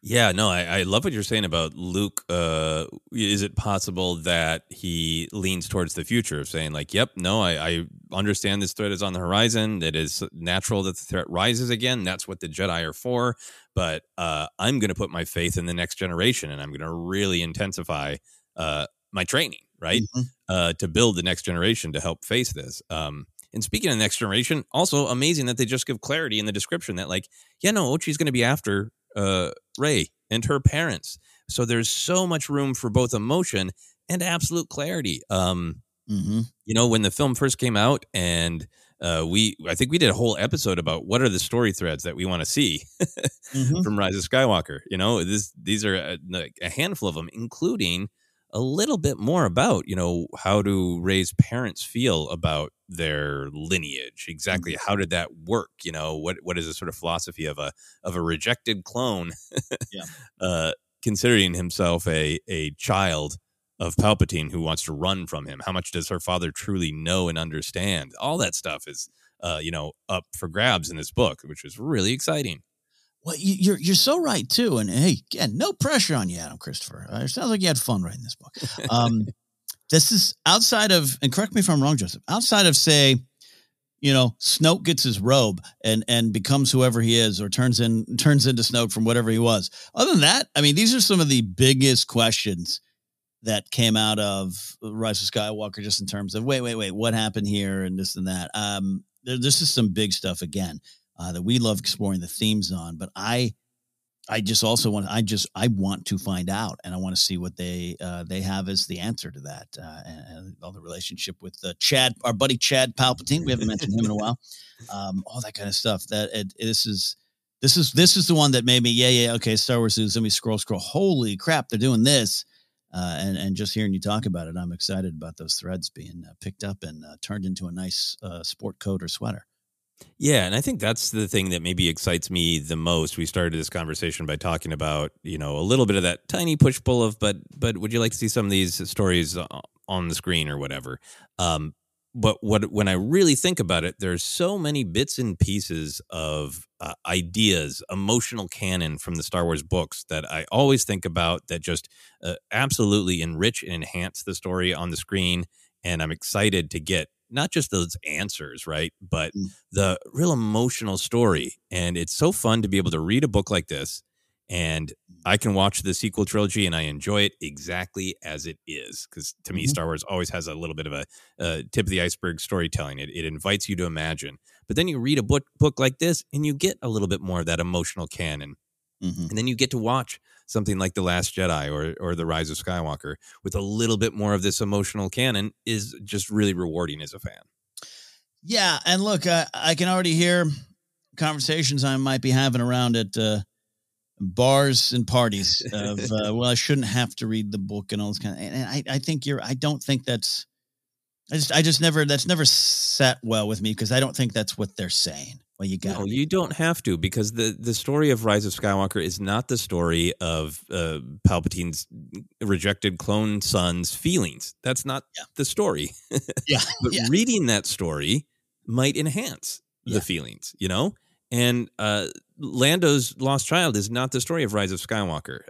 Yeah, no, I love what you're saying about Luke. Is it possible that he leans towards the future of saying like, yep, no, I understand this threat is on the horizon. It is natural that the threat rises again. That's what the Jedi are for. But I'm going to put my faith in the next generation, and I'm going to really intensify my training, right? Mm-hmm. To build the next generation to help face this. And speaking of next generation, also amazing that they just give clarity in the description that like, yeah, no, Ochi's going to be after Rey and her parents. So there's so much room for both emotion and absolute clarity. Mm-hmm. You know, when the film first came out and I think we did a whole episode about what are the story threads that we want to see mm-hmm. from Rise of Skywalker. You know, these are a handful of them, including a little bit more about, you know, how do Rey's parents feel about their lineage? Exactly. How did that work? You know, what is the sort of philosophy of a rejected clone yeah. Considering himself a child of Palpatine who wants to run from him? How much does her father truly know and understand? All that stuff is, you know, up for grabs in this book, which is really exciting. Well, you're so right, too. And, hey, again, no pressure on you, Adam Christopher. It sounds like you had fun writing this book. This is outside of, and correct me if I'm wrong, Joseph, outside of, say, you know, Snoke gets his robe and becomes whoever he is or turns into Snoke from whatever he was. Other than that, I mean, these are some of the biggest questions that came out of Rise of Skywalker just in terms of, wait, what happened here and this and that. This is some big stuff, again. That we love exploring the themes on, but I want to find out, and I want to see what they have as the answer to that, and all the relationship with Chad, our buddy Chad Palpatine. We haven't mentioned him in a while. All that kind of stuff. That this is the one that made me okay, Star Wars News. Let me scroll. Holy crap, they're doing this, and just hearing you talk about it, I'm excited about those threads being picked up and turned into a nice sport coat or sweater. Yeah, and I think that's the thing that maybe excites me the most. We started this conversation by talking about, you know, a little bit of that tiny push-pull of, but would you like to see some of these stories on the screen or whatever? But when I really think about it, there's so many bits and pieces of ideas, emotional canon from the Star Wars books that I always think about that just absolutely enrich and enhance the story on the screen, and I'm excited to get not just those answers, right, but the real emotional story. And it's so fun to be able to read a book like this, and I can watch the sequel trilogy and I enjoy it exactly as it is. Because to me, Star Wars always has a little bit of a tip of the iceberg storytelling. It invites you to imagine. But then you read a book like this and you get a little bit more of that emotional canon. Mm-hmm. And then you get to watch something like The Last Jedi or The Rise of Skywalker with a little bit more of this emotional canon is just really rewarding as a fan. Yeah. And look, I can already hear conversations I might be having around at bars and parties of, well, I shouldn't have to read the book and all this kind of, and I think I don't think that's, I just never, that's never sat well with me because I don't think that's what they're saying. Well, you got. No, you don't have to, because the story of Rise of Skywalker is not the story of Palpatine's rejected clone son's feelings. That's not the story. Yeah, but reading that story might enhance the feelings, you know. And Lando's lost child is not the story of Rise of Skywalker.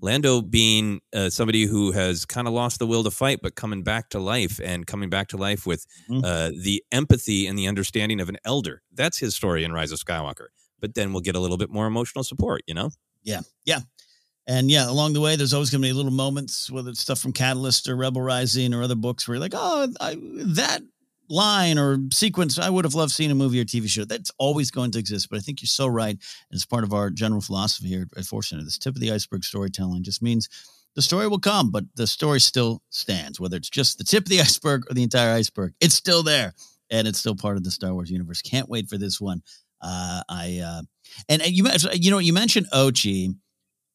Lando being somebody who has kind of lost the will to fight, but coming back to life with the empathy and the understanding of an elder. That's his story in Rise of Skywalker. But then we'll get a little bit more emotional support, you know? Yeah. Yeah. And yeah, along the way, there's always going to be little moments, whether it's stuff from Catalyst or Rebel Rising or other books where you're like, oh, that line or sequence I would have loved seeing a movie or TV show. That's always going to exist, but I think you're so right. And it's part of our general philosophy here at Force Center. This tip of the iceberg storytelling just means The story will come, but the story still stands. Whether it's just the tip of the iceberg or the entire iceberg, it's still there, and it's still part of the Star Wars universe. Can't wait for this one. You mentioned Ochi.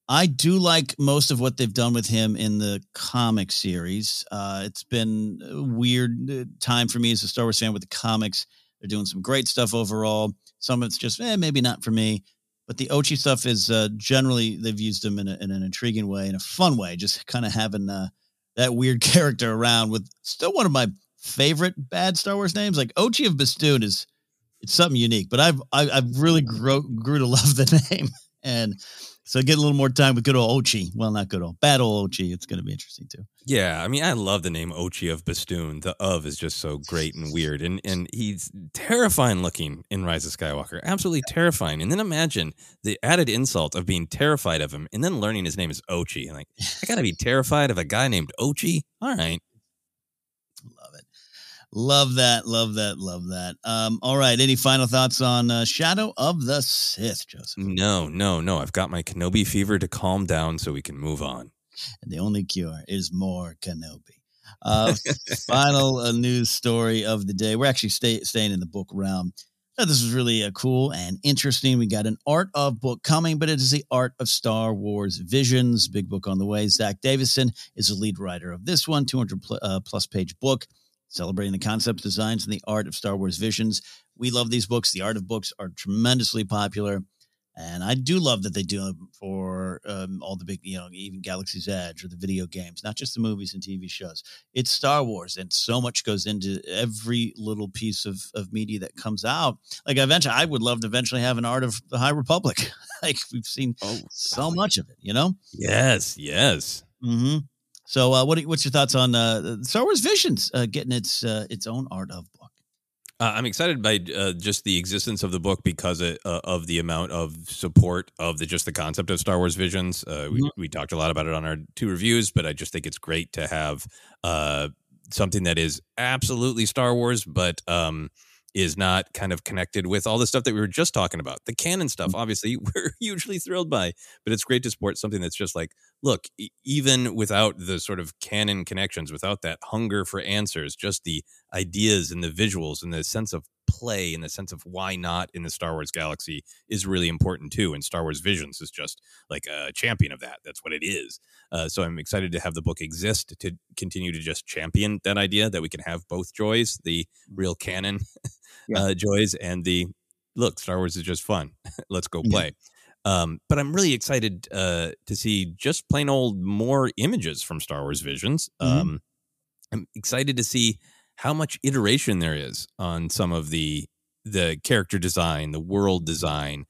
I do like most of what they've done with him in the comic series. It's been a weird time for me as a Star Wars fan with the comics. They're doing some great stuff overall. Some of it's just, maybe not for me. But the Ochi stuff is generally, they've used him in an intriguing way, in a fun way, just kind of having that weird character around with still one of my favorite bad Star Wars names. Like Ochi of Bastoon it's something unique, but I've really grew to love the name. And so get a little more time with good old Ochi. Well, not good old, bad old Ochi. It's going to be interesting too. Yeah. I mean, I love the name Ochi of Bastoon. The of is just so great and weird. And he's terrifying looking in Rise of Skywalker. Absolutely terrifying. And then imagine the added insult of being terrified of him and then learning his name is Ochi. And like, I got to be terrified of a guy named Ochi. All right. Love it. Love that. Love that. Love that. All right. Any final thoughts on Shadow of the Sith, Joseph? No. I've got my Kenobi fever to calm down so we can move on. And the only cure is more Kenobi. Final news story of the day. We're actually staying in the book realm. Now, this is really cool and interesting. We got an art of book coming, but it is the art of Star Wars Visions. Big book on the way. Zach Davison is the lead writer of this one, 200-plus page book. Celebrating the concepts, designs, and the art of Star Wars Visions. We love these books. The art of books are tremendously popular. And I do love that they do them for all the big, even Galaxy's Edge or the video games, not just the movies and TV shows. It's Star Wars, and so much goes into every little piece of media that comes out. Like eventually, I would love to eventually have an art of the High Republic. Like we've seen so much of it, Yes. Mm-hmm. So what's your thoughts on Star Wars Visions getting its own art of book? I'm excited by just the existence of the book because of the amount of support of the concept of Star Wars Visions. We talked a lot about it on our two reviews, but I just think it's great to have something that is absolutely Star Wars, but is not kind of connected with all the stuff that we were just talking about. The canon stuff, obviously, we're hugely thrilled by, but it's great to support something that's just like, look, even without the sort of canon connections, without that hunger for answers, just the ideas and the visuals and the sense of play and the sense of why not in the Star Wars galaxy is really important too. And Star Wars Visions is just like a champion of that. That's what it is. So I'm excited to have the book exist to continue to just champion that idea that we can have both joys, the real canon joys and the look, Star Wars is just fun. Let's go play. But I'm really excited to see just plain old more images from Star Wars Visions. I'm excited to see how much iteration there is on some of the character design, the world design,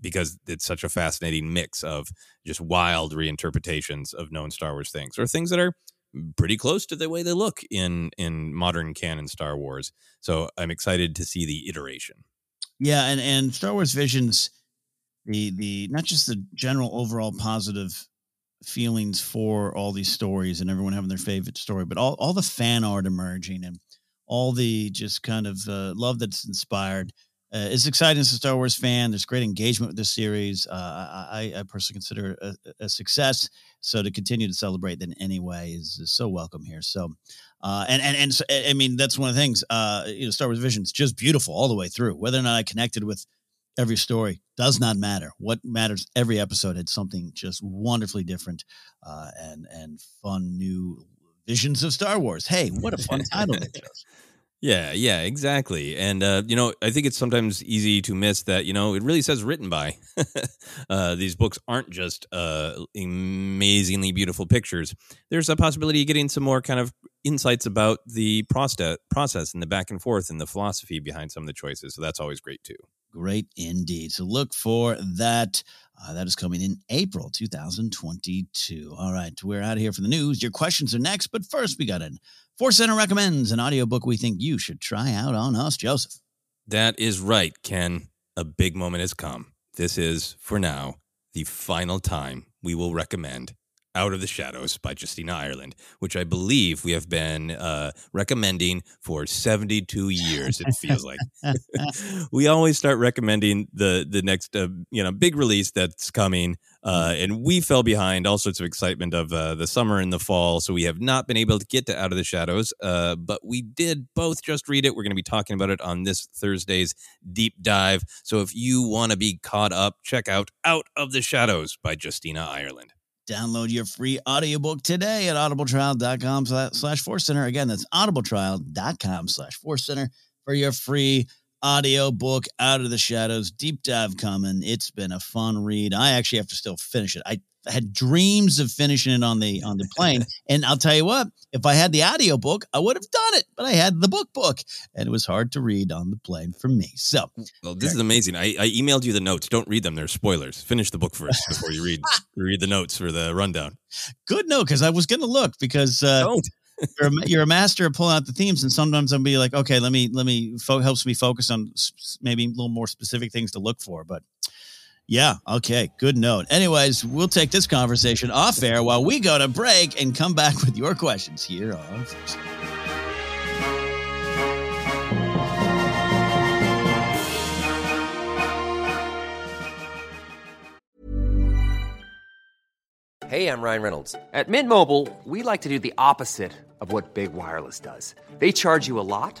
because it's such a fascinating mix of just wild reinterpretations of known Star Wars things or things that are pretty close to the way they look in modern canon Star Wars. So I'm excited to see the iteration. Yeah, and Star Wars Visions, the not just the general overall positive feelings for all these stories and everyone having their favorite story, but all the fan art emerging and all the just kind of love that's inspired. It's exciting as a Star Wars fan. There's great engagement with this series. I personally consider it a success. So to continue to celebrate in any way is so welcome here. So, and so, I mean, that's one of the things, Star Wars Visions, just beautiful all the way through. Whether or not I connected with every story does not matter. What matters, every episode had something just wonderfully different and fun new visions of Star Wars. Hey, what a fun title they chose. Yeah, exactly. And, I think it's sometimes easy to miss that, it really says written by. These books aren't just amazingly beautiful pictures. There's a possibility of getting some more kind of insights about the process and the back and forth and the philosophy behind some of the choices. So that's always great, too. Great indeed. So look for that. That is coming in April 2022. All right. We're out of here for the news. Your questions are next. But first, we got in Force Center recommends an audiobook we think you should try out on us, Joseph. That is right, Ken. A big moment has come. This is, for now, the final time we will recommend Out of the Shadows by Justina Ireland, which I believe we have been recommending for 72 years, it feels like. We always start recommending the next big release that's coming, and we fell behind all sorts of excitement of the summer and the fall, so we have not been able to get to Out of the Shadows, but we did both just read it. We're going to be talking about it on this Thursday's Deep Dive, so if you want to be caught up, check out Out of the Shadows by Justina Ireland. Download your free audiobook today at audibletrial.com/Force Center. Again, that's audibletrial.com/Force Center for your free audiobook, Out of the Shadows, Deep Dive coming. It's been a fun read. I actually have to still finish it. I had dreams of finishing it on the plane. And I'll tell you what, if I had the audiobook, I would have done it, but I had the book and it was hard to read on the plane for me. So, well, this is amazing. I emailed you the notes. Don't read them. They're spoilers. Finish the book first before you read the notes for the rundown. Good note. Cause I was going to look because, you're a master at pulling out the themes, and sometimes I'll be like, okay, let me helps me focus on maybe a little more specific things to look for, but yeah. Okay. Good note. Anyways, we'll take this conversation off air while we go to break and come back with your questions here on Force. Hey, I'm Ryan Reynolds. At Mint Mobile, we like to do the opposite of what Big Wireless does. They charge you a lot.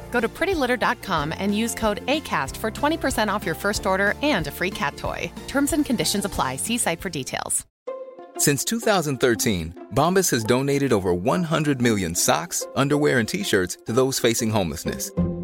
Go to prettylitter.com and use code ACAST for 20% off your first order and a free cat toy. Terms and conditions apply. See site for details. Since 2013, Bombas has donated over 100 million socks, underwear, and T-shirts to those facing homelessness.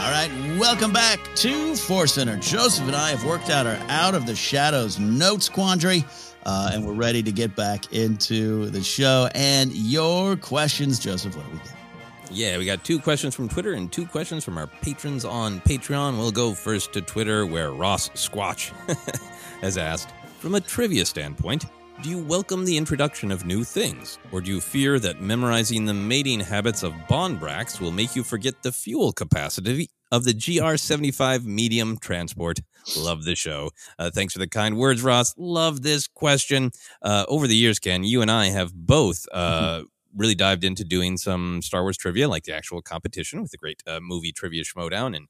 All right, welcome back to Force Center. Joseph and I have worked out our Out of the Shadows notes quandary, and we're ready to get back into the show. And your questions, Joseph, what do we got? Yeah, we got 2 questions from Twitter and 2 questions from our patrons on Patreon. We'll go first to Twitter, where Ross Squatch has asked, from a trivia standpoint, do you welcome the introduction of new things, or do you fear that memorizing the mating habits of Bonbrax will make you forget the fuel capacity of the GR75 medium transport. Love the show. Thanks for the kind words, Ross. Love this question. Over the years, Ken, you and I have both really dived into doing some Star Wars trivia, like the actual competition with the great movie Trivia Schmodown and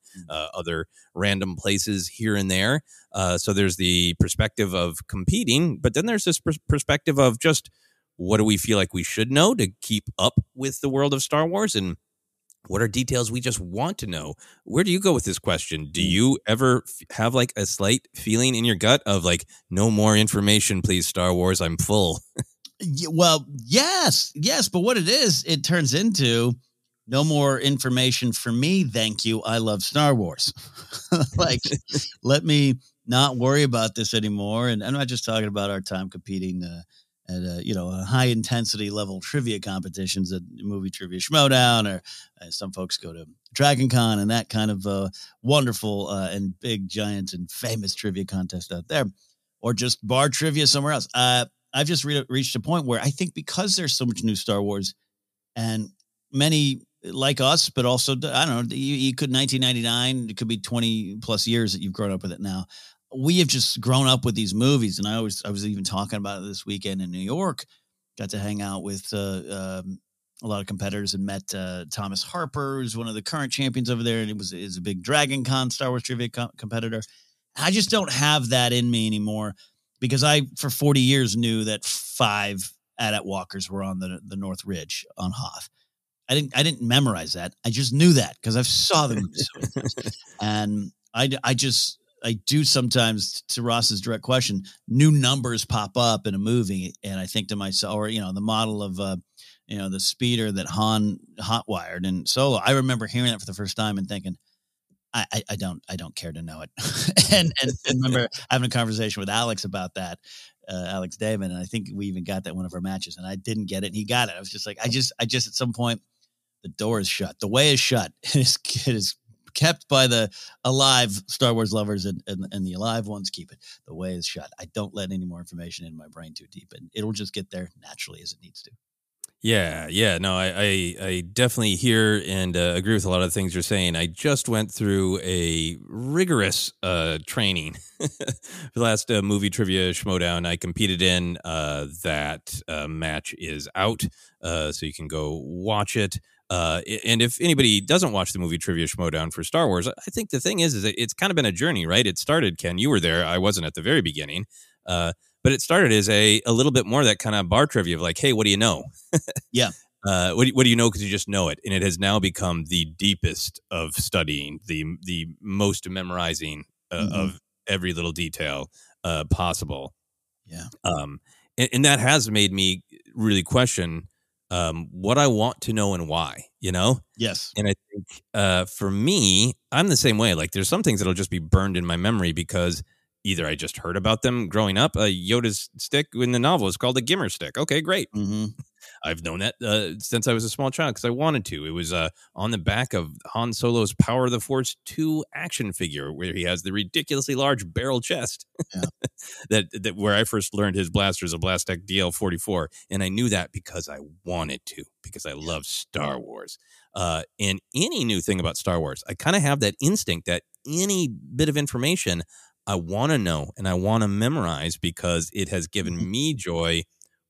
other random places here and there. So there's the perspective of competing, but then there's this perspective of just what do we feel like we should know to keep up with the world of Star Wars, and what are details we just want to know? Where do you go with this question? Do you ever have like a slight feeling in your gut of like, no more information, please, Star Wars, I'm full? Well, yes. But what it is, it turns into no more information for me. Thank you. I love Star Wars. Like, let me not worry about this anymore. And I'm not just talking about our time competing at a high intensity level trivia competitions at movie Trivia Schmodown, or some folks go to Dragon Con and that kind of wonderful and big, giant and famous trivia contest out there, or just bar trivia somewhere else. I've just reached a point where I think because there's so much new Star Wars, and many like us, but also, I don't know, you could 1999, it could be 20 plus years that you've grown up with it now. We have just grown up with these movies. And I was even talking about it this weekend in New York, got to hang out with a lot of competitors and met Thomas Harper, who's one of the current champions over there. And is a big Dragon Con Star Wars trivia competitor. I just don't have that in me anymore. Because I, for 40 years, knew that 5 AT-AT walkers were on the North Ridge on Hoth. I didn't memorize that. I just knew that because I've saw them. And I do sometimes, to Ross's direct question, new numbers pop up in a movie. And I think to myself, or, you know, the model of, the speeder that Han hotwired in Solo. I remember hearing that for the first time and thinking, I don't care to know it. and remember having a conversation with Alex about that, Alex Damon. And I think we even got that one of our matches, and I didn't get it and he got it. I was just like, I just at some point, the door is shut. The way is shut. It is kept by the alive Star Wars lovers, and the alive ones keep it. The way is shut. I don't let any more information in my brain too deep, and it'll just get there naturally as it needs to. Yeah. No, I definitely hear and agree with a lot of the things you're saying. I just went through a rigorous training for the last movie Trivia Schmodown I competed in. That match is out, so you can go watch it. And if anybody doesn't watch the movie Trivia Schmodown for Star Wars, I think the thing is it's kind of been a journey, right? It started, Ken, you were there. I wasn't at the very beginning. But it started as a little bit more that kind of bar trivia of like, hey, what do you know? Yeah. What do you know? Because you just know it. And it has now become the deepest of studying, the most memorizing of every little detail possible. Yeah. And that has made me really question what I want to know and why, you know? Yes. And I think for me, I'm the same way. Like there's some things that'll just be burned in my memory because either I just heard about them growing up. Yoda's stick in the novel is called a Gimmer stick. Okay, great. Mm-hmm. I've known that since I was a small child because I wanted to. It was on the back of Han Solo's Power of the Force 2 action figure where he has the ridiculously large barrel chest. Yeah. that where I first learned his blaster is a Blastech DL-44. And I knew that because I wanted to, because I love Star Wars. And any new thing about Star Wars, I kind of have that instinct that any bit of information I want to know and I want to memorize because it has given me joy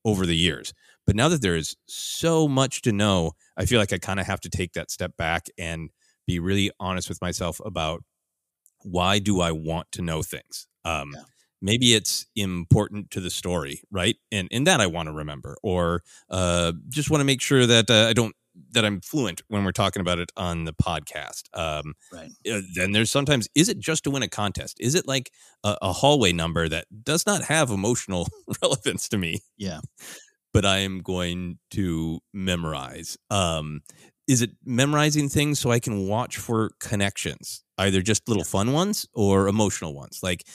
over the years. But now that there is so much to know, I feel like I kind of have to take that step back and be really honest with myself about why do I want to know things? Maybe it's important to the story, right? And that I want to remember, or just want to make sure that I'm fluent when we're talking about it on the podcast. Right. Then there's sometimes, is it just to win a contest? Is it like a hallway number that does not have emotional relevance to me? Yeah. But I am going to memorize. Is it memorizing things so I can watch for connections, either just little fun ones or emotional ones? Like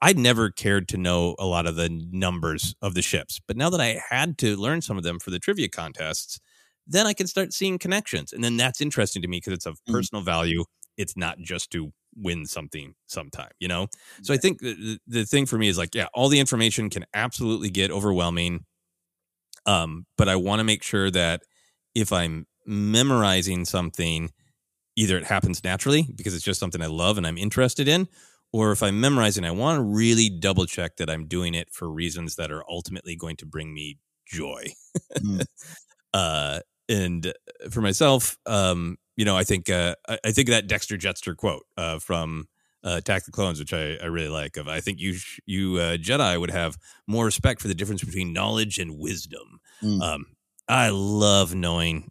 I never cared to know a lot of the numbers of the ships, but now that I had to learn some of them for the trivia contests, then I can start seeing connections. And then that's interesting to me because it's of personal value. It's not just to win something sometime, you know? So I think the thing for me is like, all the information can absolutely get overwhelming. But I want to make sure that if I'm memorizing something, either it happens naturally because it's just something I love and I'm interested in, or if I'm memorizing, I want to really double check that I'm doing it for reasons that are ultimately going to bring me joy. And for myself, you know, I think that Dexter Jetster quote from Attack the Clones, which I really like, of I think you Jedi would have more respect for the difference between knowledge and wisdom. I love knowing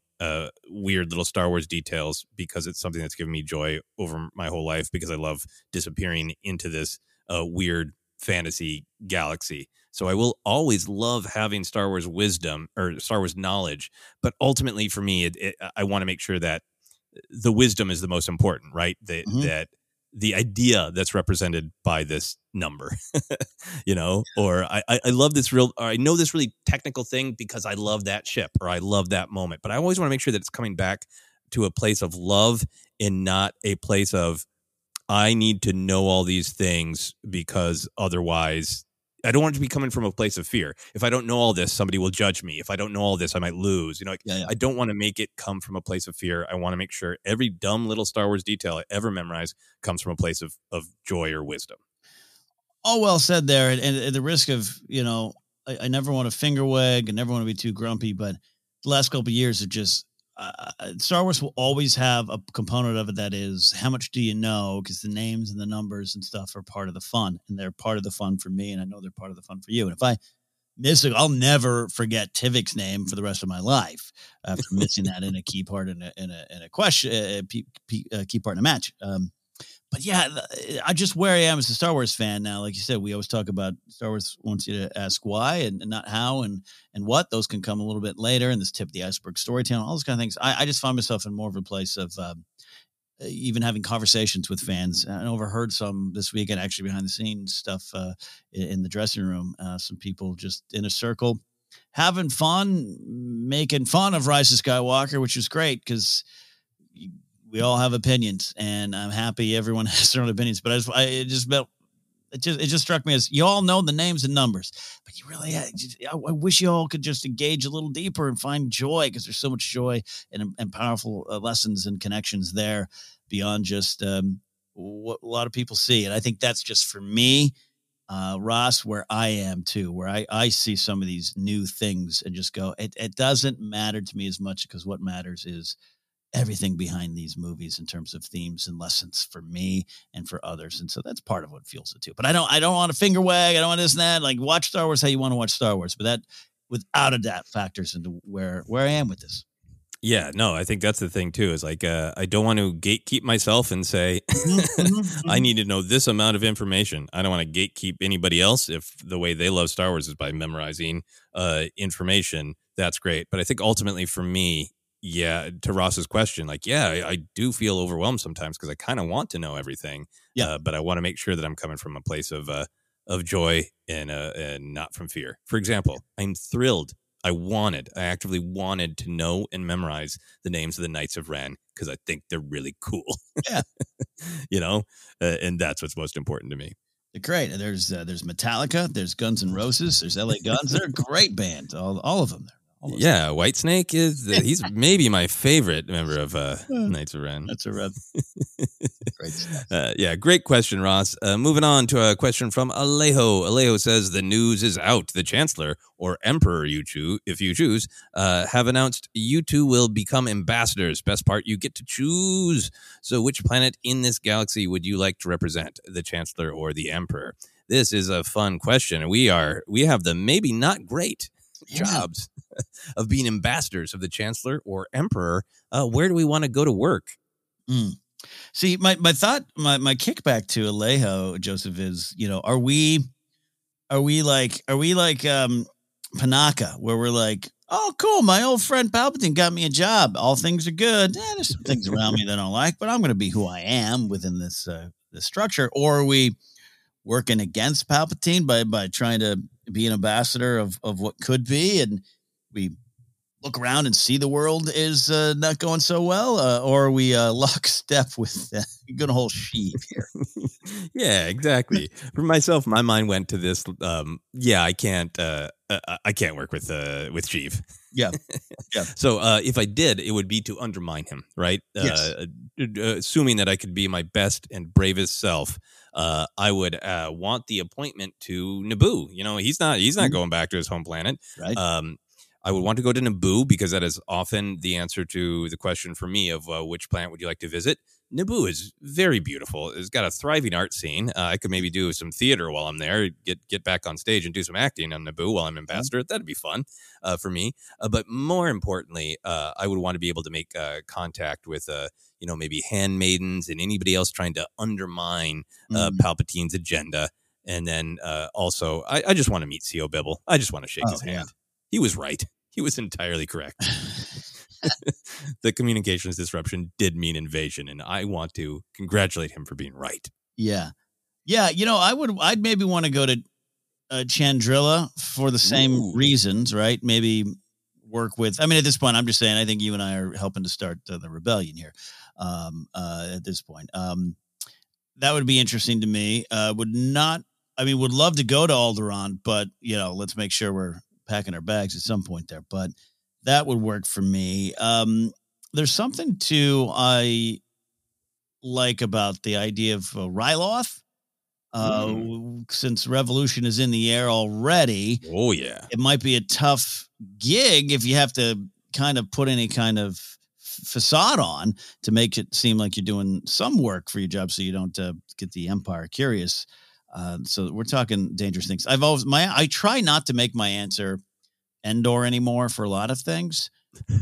weird little Star Wars details because it's something that's given me joy over my whole life, because I love disappearing into this weird fantasy galaxy. So I will always love having Star Wars wisdom or Star Wars knowledge. But ultimately for me, I want to make sure that the wisdom is the most important, right? That the idea that's represented by this number, you know, or I love this real, or I know this really technical thing because I love that ship or I love that moment, but I always want to make sure that it's coming back to a place of love and not a place of, I need to know all these things because otherwise I don't want it to be coming from a place of fear. If I don't know all this, somebody will judge me. If I don't know all this, I might lose. You know, I don't want to make it come from a place of fear. I want to make sure every dumb little Star Wars detail I ever memorize comes from a place of joy or wisdom. All well said there. And at the risk of, you know, I never want to finger wag and never want to be too grumpy, but the last couple of years have just, Star Wars will always have a component of it that is how much do you know, because the names and the numbers and stuff are part of the fun, and they're part of the fun for me, and I know they're part of the fun for you. And if I miss it, I'll never forget Tivik's name for the rest of my life after missing that in a key part in a question, a key part in a match. But yeah, I just where I am as a Star Wars fan now. Like you said, we always talk about Star Wars wants you to ask why and not how and what. Those can come a little bit later. And this tip of the iceberg storytelling, all those kind of things. I just find myself in more of a place of even having conversations with fans. I overheard some this weekend, actually behind the scenes stuff in the dressing room. Some people just in a circle having fun, making fun of Rise of Skywalker, which is great because we all have opinions, and I'm happy everyone has their own opinions, but it just struck me as you all know the names and numbers, but you really, I wish you all could just engage a little deeper and find joy, because there's so much joy and powerful lessons and connections there beyond just what a lot of people see. And I think that's just for me, Ross, where I am too, where I see some of these new things and just go, it doesn't matter to me as much, because what matters is everything behind these movies in terms of themes and lessons for me and for others. And so that's part of what fuels it too. But I don't want to finger wag. I don't want this and that. Like, watch Star Wars how you want to watch Star Wars. But that, without a doubt, factors into where I am with this. Yeah, no, I think that's the thing too, is like, I don't want to gatekeep myself and say, I need to know this amount of information. I don't want to gatekeep anybody else. If the way they love Star Wars is by memorizing information, that's great. But I think ultimately for me, yeah, to Ross's question, like, yeah, I do feel overwhelmed sometimes because I kind of want to know everything. Yeah, but I want to make sure that I'm coming from a place of joy and not from fear. For example, I'm thrilled. I actively wanted to know and memorize the names of the Knights of Ren because I think they're really cool. Yeah, you know, and that's what's most important to me. They're great. There's Metallica. There's Guns N' Roses. There's LA Guns. They're a great band. All of them. Yeah, Whitesnake he's maybe my favorite member of Knights of Ren. That's a rub. Great stuff. Yeah, great question, Ross. Moving on to a question from Alejo. Alejo says, the news is out. The Chancellor, or Emperor if you choose, have announced you two will become ambassadors. Best part, you get to choose. So which planet in this galaxy would you like to represent, the Chancellor or the Emperor? This is a fun question. We have the maybe not great jobs of being ambassadors of the Chancellor or Emperor. Where do we want to go to work? See, my thought, my kickback to Alejo, Joseph, is, you know, are we like Panaka, where we're like, oh, cool, my old friend Palpatine got me a job. All things are good. There's some things around me that I don't like, but I'm going to be who I am within this structure. Or are we working against Palpatine by trying to be an ambassador of what could be, and we look around and see the world is not going so well, or are we lockstep with a good whole sheep here? Yeah, exactly. For myself, my mind went to this. I can't work with Sheev. Yeah, yeah. So if I did, it would be to undermine him, right? Yes. Assuming that I could be my best and bravest self, I would want the appointment to Naboo. You know, he's not going back to his home planet, right? I would want to go to Naboo because that is often the answer to the question for me of which planet would you like to visit? Naboo is very beautiful. It's got a thriving art scene. I could maybe do some theater while I'm there, get back on stage and do some acting on Naboo while I'm ambassador. That'd be fun for me. But more importantly, I would want to be able to make contact with, maybe handmaidens and anybody else trying to undermine Palpatine's agenda. And then also, I just want to meet C.O. Bibble. I just want to shake his hand. Yeah. He was right. He was entirely correct. The communications disruption did mean invasion, and I want to congratulate him for being right. Yeah. Yeah. You know, I'd maybe want to go to Chandrilla for the same reasons, right? Maybe work with, at this point, I'm just saying, I think you and I are helping to start the rebellion here at this point. That would be interesting to me. Would love to go to Alderaan, but, let's make sure we're packing our bags at some point there, but that would work for me. There's something too I like about the idea of Ryloth. Since revolution is in the air already. Oh yeah. It might be a tough gig if you have to kind of put any kind of facade on to make it seem like you're doing some work for your job. So you don't get the Empire curious. So we're talking dangerous things. I try not to make my answer Endor anymore for a lot of things.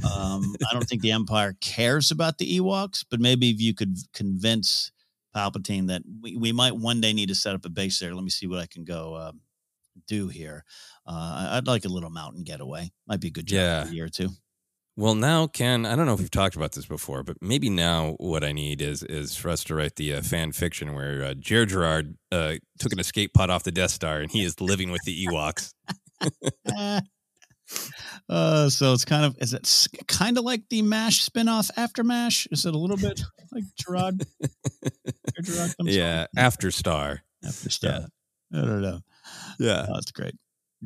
I don't think the Empire cares about the Ewoks, but maybe if you could convince Palpatine that we might one day need to set up a base there. Let me see what I can go do here. I'd like a little mountain getaway. Might be a good job for a year or two. Well, now, Ken, I don't know if we've talked about this before, but maybe now what I need is for us to write the fan fiction where Jar Gerard took an escape pod off the Death Star and he is living with the Ewoks. So is it kind of like the MASH spinoff after MASH? Is it a little bit like Gerard? Gerard yeah, on? After Star. After Star. Yeah. I don't know. Yeah. Oh, that's great.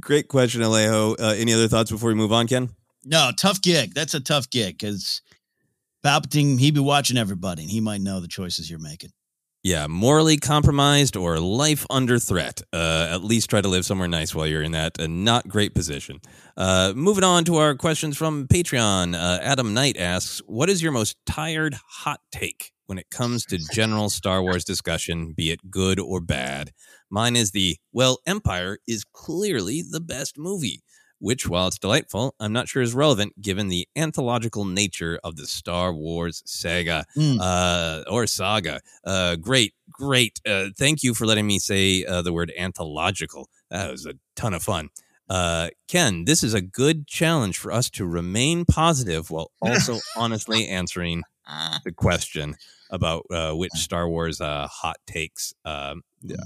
Great question, Alejo. Any other thoughts before we move on, Ken? No, tough gig. That's a tough gig because Palpatine, he'd be watching everybody and he might know the choices you're making. Yeah, morally compromised or life under threat. At least try to live somewhere nice while you're in that not great position. Moving on to our questions from Patreon. Adam Knight asks, what is your most tired hot take when it comes to general Star Wars discussion, be it good or bad? Mine is Empire is clearly the best movie, which, while it's delightful, I'm not sure is relevant given the anthological nature of the Star Wars saga or saga. Great. Thank you for letting me say the word anthological. That was a ton of fun. Ken, this is a good challenge for us to remain positive while also honestly answering the question about which Star Wars hot takes feel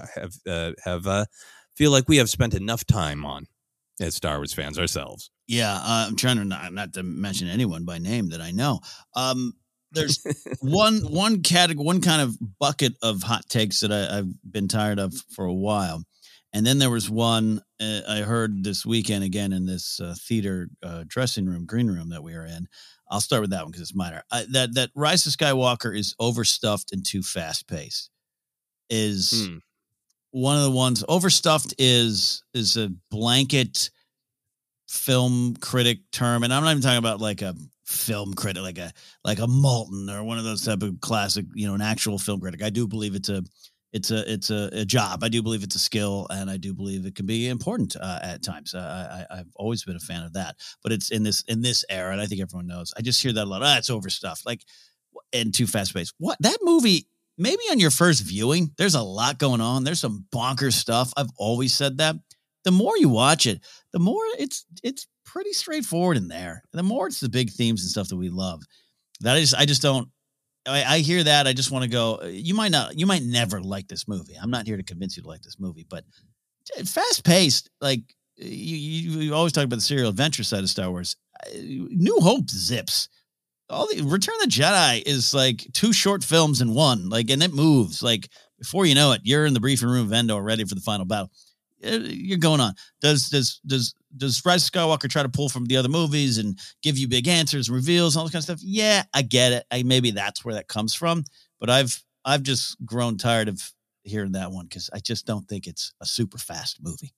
like we have spent enough time on. As Star Wars fans ourselves. Yeah, I'm trying to not to mention anyone by name that I know. There's one category, one kind of bucket of hot takes that I've been tired of for a while. And then there was one I heard this weekend again in this theater dressing room, green room that we are in. I'll start with that one because it's minor. That Rise of Skywalker is overstuffed and too fast-paced is... One of the ones overstuffed is a blanket film critic term. And I'm not even talking about like a film critic, like a Moulton or one of those type of classic, an actual film critic. I do believe it's a job. I do believe it's a skill and I do believe it can be important at times. I've always been a fan of that, but it's in this era. And I think everyone knows, I just hear that a lot. It's overstuffed and too fast paced. What that movie, maybe on your first viewing, there's a lot going on. There's some bonkers stuff. I've always said that. The more you watch it, the more it's pretty straightforward in there. The more it's the big themes and stuff that we love. That is, I just don't. I hear that. I just want to go. You might never like this movie. I'm not here to convince you to like this movie, but fast paced. Like you always talk about the serial adventure side of Star Wars. New Hope zips. All the Return of the Jedi is like two short films in one, like, and it moves. Like, before you know it, you're in the briefing room of Endor, ready for the final battle. You're going on. Does Rise of Skywalker try to pull from the other movies and give you big answers and reveals and all this kind of stuff? Yeah, I get it. Maybe that's where that comes from. But I've just grown tired of hearing that one because I just don't think it's a super fast movie.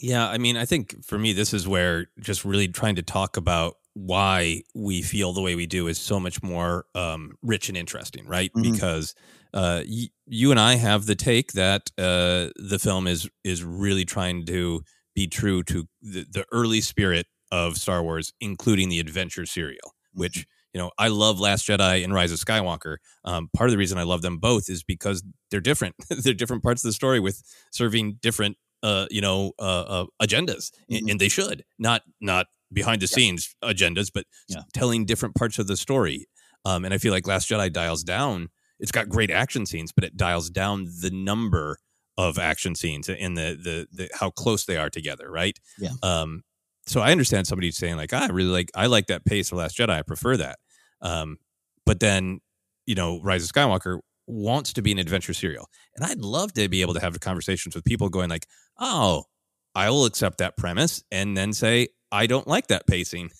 Yeah, I mean, I think for me, this is where just really trying to talk about why we feel the way we do is so much more rich and interesting, right? Mm-hmm. Because you and I have the take that the film is really trying to be true to the early spirit of Star Wars, including the adventure serial, which, you know, I love Last Jedi and Rise of Skywalker. Part of the reason I love them both is because they're different. They're different parts of the story with serving different, agendas, mm-hmm. and they should not behind the scenes agendas, but telling different parts of the story. And I feel like Last Jedi dials down. It's got great action scenes, but it dials down the number of action scenes and the how close they are together, right? Yeah. So I understand somebody saying like, I really like that pace of Last Jedi. I prefer that. But then, you know, Rise of Skywalker wants to be an adventure serial, and I'd love to be able to have conversations with people going like, oh, I will accept that premise, and then say, I don't like that pacing,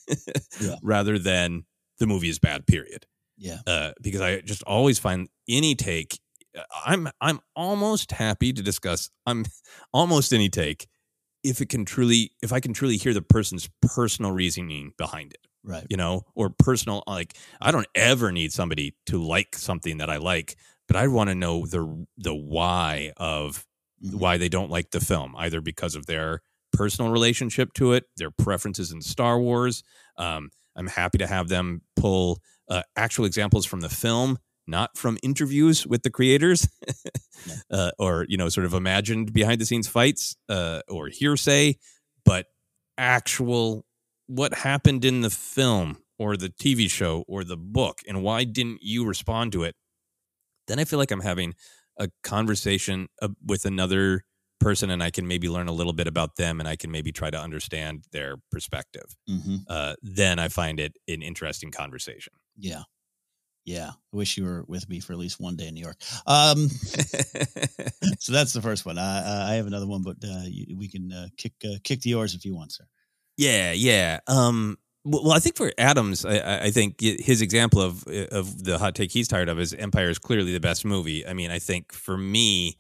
rather than the movie is bad, period. Yeah. Because I just always find any take, I'm almost happy to discuss almost any take if I can truly hear the person's personal reasoning behind it. Right. You know, or personal, like, I don't ever need somebody to like something that I like, but I want to know the why of why they don't like the film, either because of their personal relationship to it, their preferences in Star Wars. I'm happy to have them pull actual examples from the film, not from interviews with the creators or, you know, sort of imagined behind the scenes fights or hearsay, but actual what happened in the film or the TV show or the book, and why didn't you respond to it? Then I feel like I'm having a conversation with another person, and I can maybe learn a little bit about them, and I can maybe try to understand their perspective. Mm-hmm. Then I find it an interesting conversation. Yeah. Yeah. I wish you were with me for at least one day in New York. So that's the first one. I have another one, but we can kick to yours if you want, sir. Yeah. Yeah. Well, I think for Adams, I think his example of the hot take he's tired of is Empire is clearly the best movie. I mean, I think for me,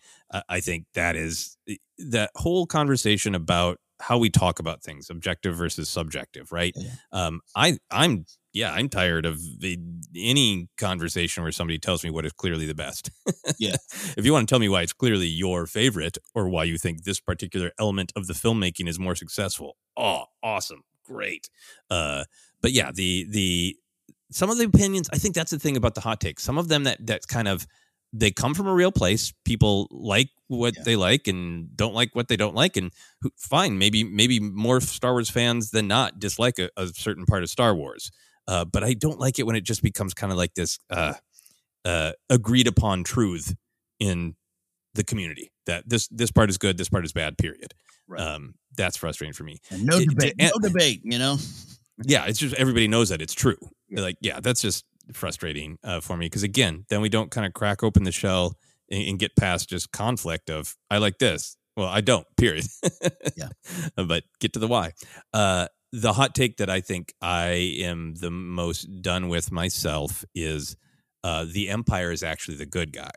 I think that is that whole conversation about how we talk about things, objective versus subjective, right? Yeah. I'm tired of any conversation where somebody tells me what is clearly the best. Yeah. If you want to tell me why it's clearly your favorite or why you think this particular element of the filmmaking is more successful. Oh, awesome. Great. But yeah, the some of the opinions, I think that's the thing about the hot takes. Some of them that kind of, they come from a real place. People like what they like and don't like what they don't like. And fine, maybe more Star Wars fans than not dislike a certain part of Star Wars. But I don't like it when it just becomes kind of like this agreed upon truth in the community that this part is good, this part is bad, period. Right. That's frustrating for me. And no debate, you know? Yeah, it's just everybody knows that it's true. Yeah. Like, yeah, that's just frustrating for me because, again, then we don't kind of crack open the shell and get past just conflict of, I like this. Well, I don't, period. Yeah. But get to the why. The hot take that I think I am the most done with myself is the Empire is actually the good guy.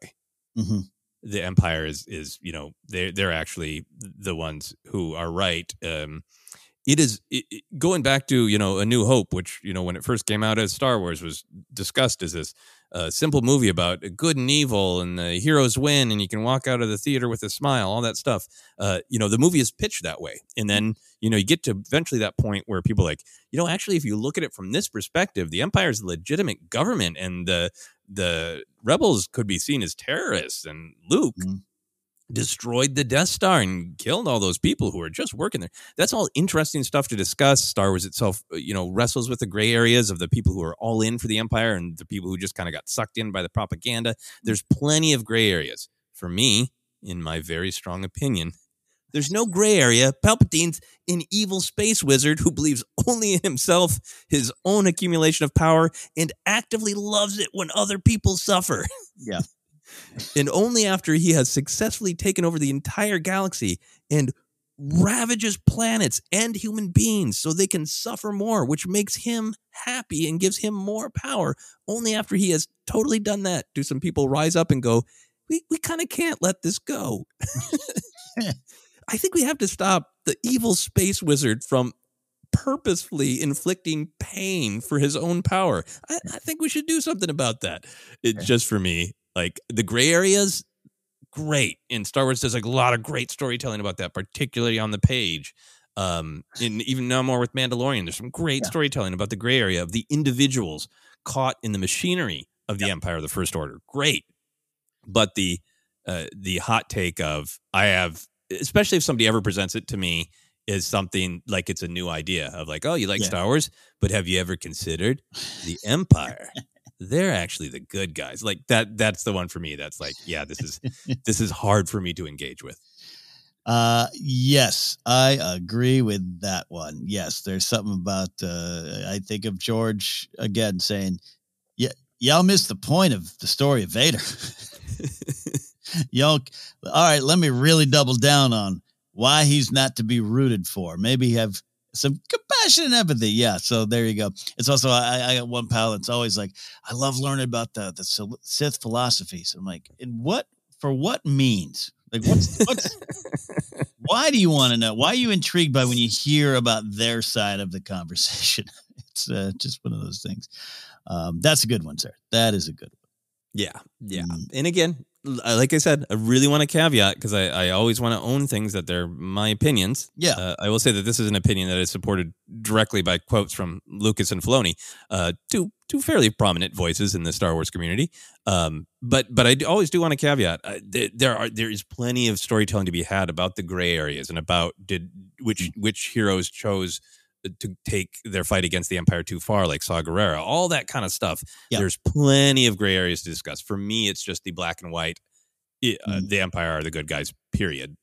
Mm-hmm. The Empire is you know, they're actually the ones who are right. It is going back to, you know, A New Hope, which, you know, when it first came out as Star Wars was discussed as this simple movie about good and evil and the heroes win and you can walk out of the theater with a smile, all that stuff. You know, the movie is pitched that way. And then, you know, you get to eventually that point where people are like, you know, actually, if you look at it from this perspective, the Empire is a legitimate government and the rebels could be seen as terrorists, and Luke destroyed the Death Star and killed all those people who are just working there. That's all interesting stuff to discuss. Star Wars itself, you know, wrestles with the gray areas of the people who are all in for the Empire and the people who just kind of got sucked in by the propaganda. There's plenty of gray areas. For me, in my very strong opinion, There's no gray area. Palpatine's an evil space wizard who believes only in himself, his own accumulation of power, and actively loves it when other people suffer. Yeah. And only after he has successfully taken over the entire galaxy and ravages planets and human beings so they can suffer more, which makes him happy and gives him more power. Only after he has totally done that do some people rise up and go, we kind of can't let this go. I think we have to stop the evil space wizard from purposefully inflicting pain for his own power. I think we should do something about that. It's just for me, like the gray areas, great. And Star Wars does like a lot of great storytelling about that, particularly on the page. And even now more with Mandalorian, there's some great storytelling about the gray area of the individuals caught in the machinery of the Empire of the First Order. Great. But the hot take of I have, especially if somebody ever presents it to me, is something like it's a new idea of like, oh, you like Star Wars, but have you ever considered the Empire? They're actually the good guys. Like that. That's the one for me. That's like, yeah, this is hard for me to engage with. Yes, I agree with that one. Yes, there's something about. I think of George again saying, "Yeah, y'all missed the point of the story of Vader." Y'all, all right, let me really double down on why he's not to be rooted for. Maybe have some compassion and empathy. Yeah, so there you go. It's also, I got one pal that's always like, I love learning about the Sith philosophies. I'm like, and what, for what means? Like, what's why do you want to know? Why are you intrigued by when you hear about their side of the conversation? It's just one of those things. That's a good one, sir. That is a good one. Yeah, yeah. And again, like I said, I really want to caveat because I always want to own things that they're my opinions. Yeah. I will say that this is an opinion that is supported directly by quotes from Lucas and Filoni, two fairly prominent voices in the Star Wars community. But I always do want to caveat. There is plenty of storytelling to be had about the gray areas and about which heroes chose to take their fight against the Empire too far, like Saw Gerrera, all that kind of stuff. Yep. There's plenty of gray areas to discuss. For me, it's just the black and white. The Empire are the good guys, period.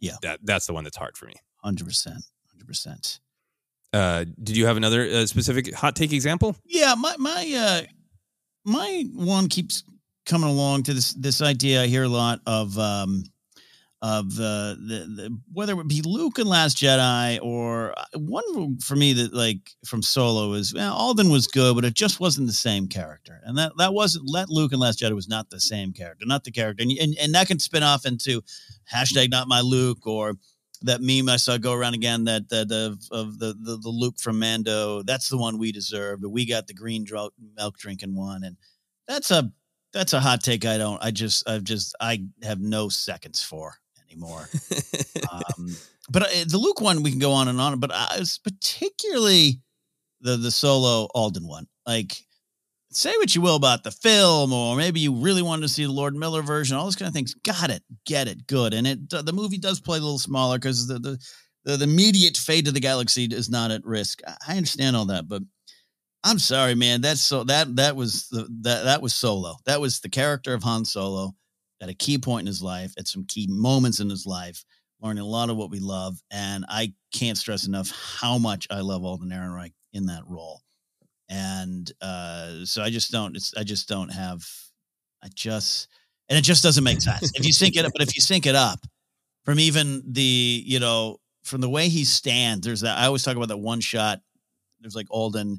Yeah. That's the one that's hard for me. 100%. Did you have another specific hot take example? Yeah. My one keeps coming along to this idea. I hear a lot of the whether it would be Luke and Last Jedi or one for me that like from Solo is Alden was good, but it just wasn't the same character. And that Luke and Last Jedi was not the same character, not the character. And that can spin off into hashtag not my Luke or that meme I saw go around again that the Luke from Mando. That's the one we deserve. But we got the green milk drinking one. And that's a hot take. I have no seconds for anymore. But the Luke one, we can go on and on, but I was particularly the Solo Alden one. Like, say what you will about the film, or maybe you really wanted to see the Lord Miller version, all those kind of things. Got it. Get it. Good. And the movie does play a little smaller because the immediate fate of the galaxy is not at risk. I understand all that, but I'm sorry, man. That was Solo. That was the character of Han Solo. At a key point in his life, at some key moments in his life, learning a lot of what we love. And I can't stress enough how much I love Alden Ehrenreich in that role. And so it just doesn't make sense. If you sync it up from even from the way he stands, there's that, I always talk about that one shot. There's like Alden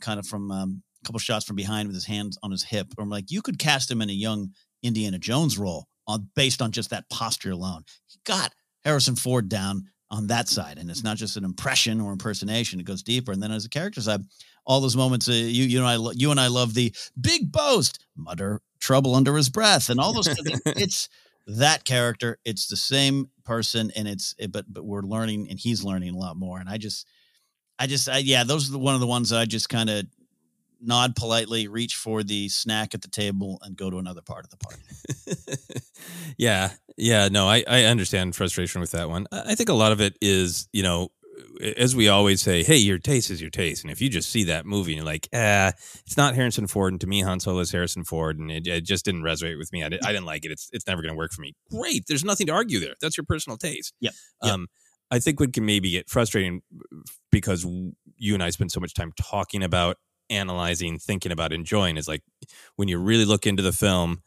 kind of from a couple shots from behind with his hands on his hip. I'm like, you could cast him in a young Indiana Jones role based on just that posture alone. He got Harrison Ford down on that side, and it's not just an impression or impersonation; it goes deeper. And then, as a character side, all those moments you and I love the big boast, mutter trouble under his breath, and all those things. It's that character. It's the same person, and but we're learning, and he's learning a lot more. And those are one of the ones that I just kind of nod politely, reach for the snack at the table, and go to another part of the party. Yeah. No, I understand frustration with that one. I think a lot of it is, as we always say, hey, your taste is your taste. And if you just see that movie and you're like, it's not Harrison Ford. And to me, Han Solo is Harrison Ford. And it just didn't resonate with me. I didn't like it. It's never going to work for me. Great. There's nothing to argue there. That's your personal taste. Yeah. I think what can maybe get frustrating, because you and I spend so much time talking about, analyzing, thinking about, enjoying, is like when you really look into the film,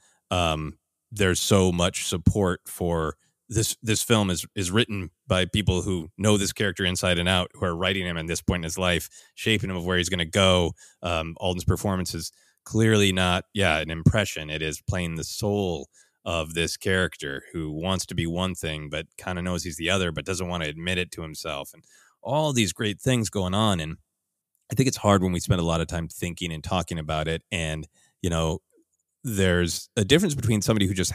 there's so much support for this. This film is written by people who know this character inside and out, who are writing him at this point in his life, shaping him of where he's going to go. Alden's performance is clearly not, an impression. It is playing the soul of this character who wants to be one thing, but kind of knows he's the other, but doesn't want to admit it to himself, and all these great things going on. And I think it's hard when we spend a lot of time thinking and talking about it. And, you know, there's a difference between somebody who just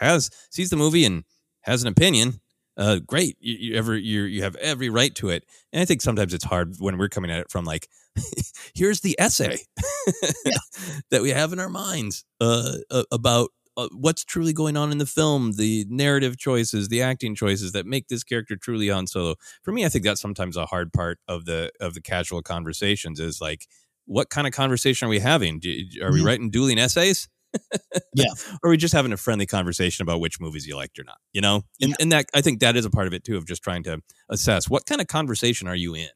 sees the movie and has an opinion. Great. You have every right to it. And I think sometimes it's hard when we're coming at it from like, here's the essay that we have in our minds about what's truly going on in the film, the narrative choices, the acting choices that make this character truly Han Solo. For me, I think that's sometimes a hard part of the casual conversations, is like, what kind of conversation are we having? Are we writing dueling essays? Or are we just having a friendly conversation about which movies you liked or not, you know? And that, I think that is a part of it too, of just trying to assess what kind of conversation are you in?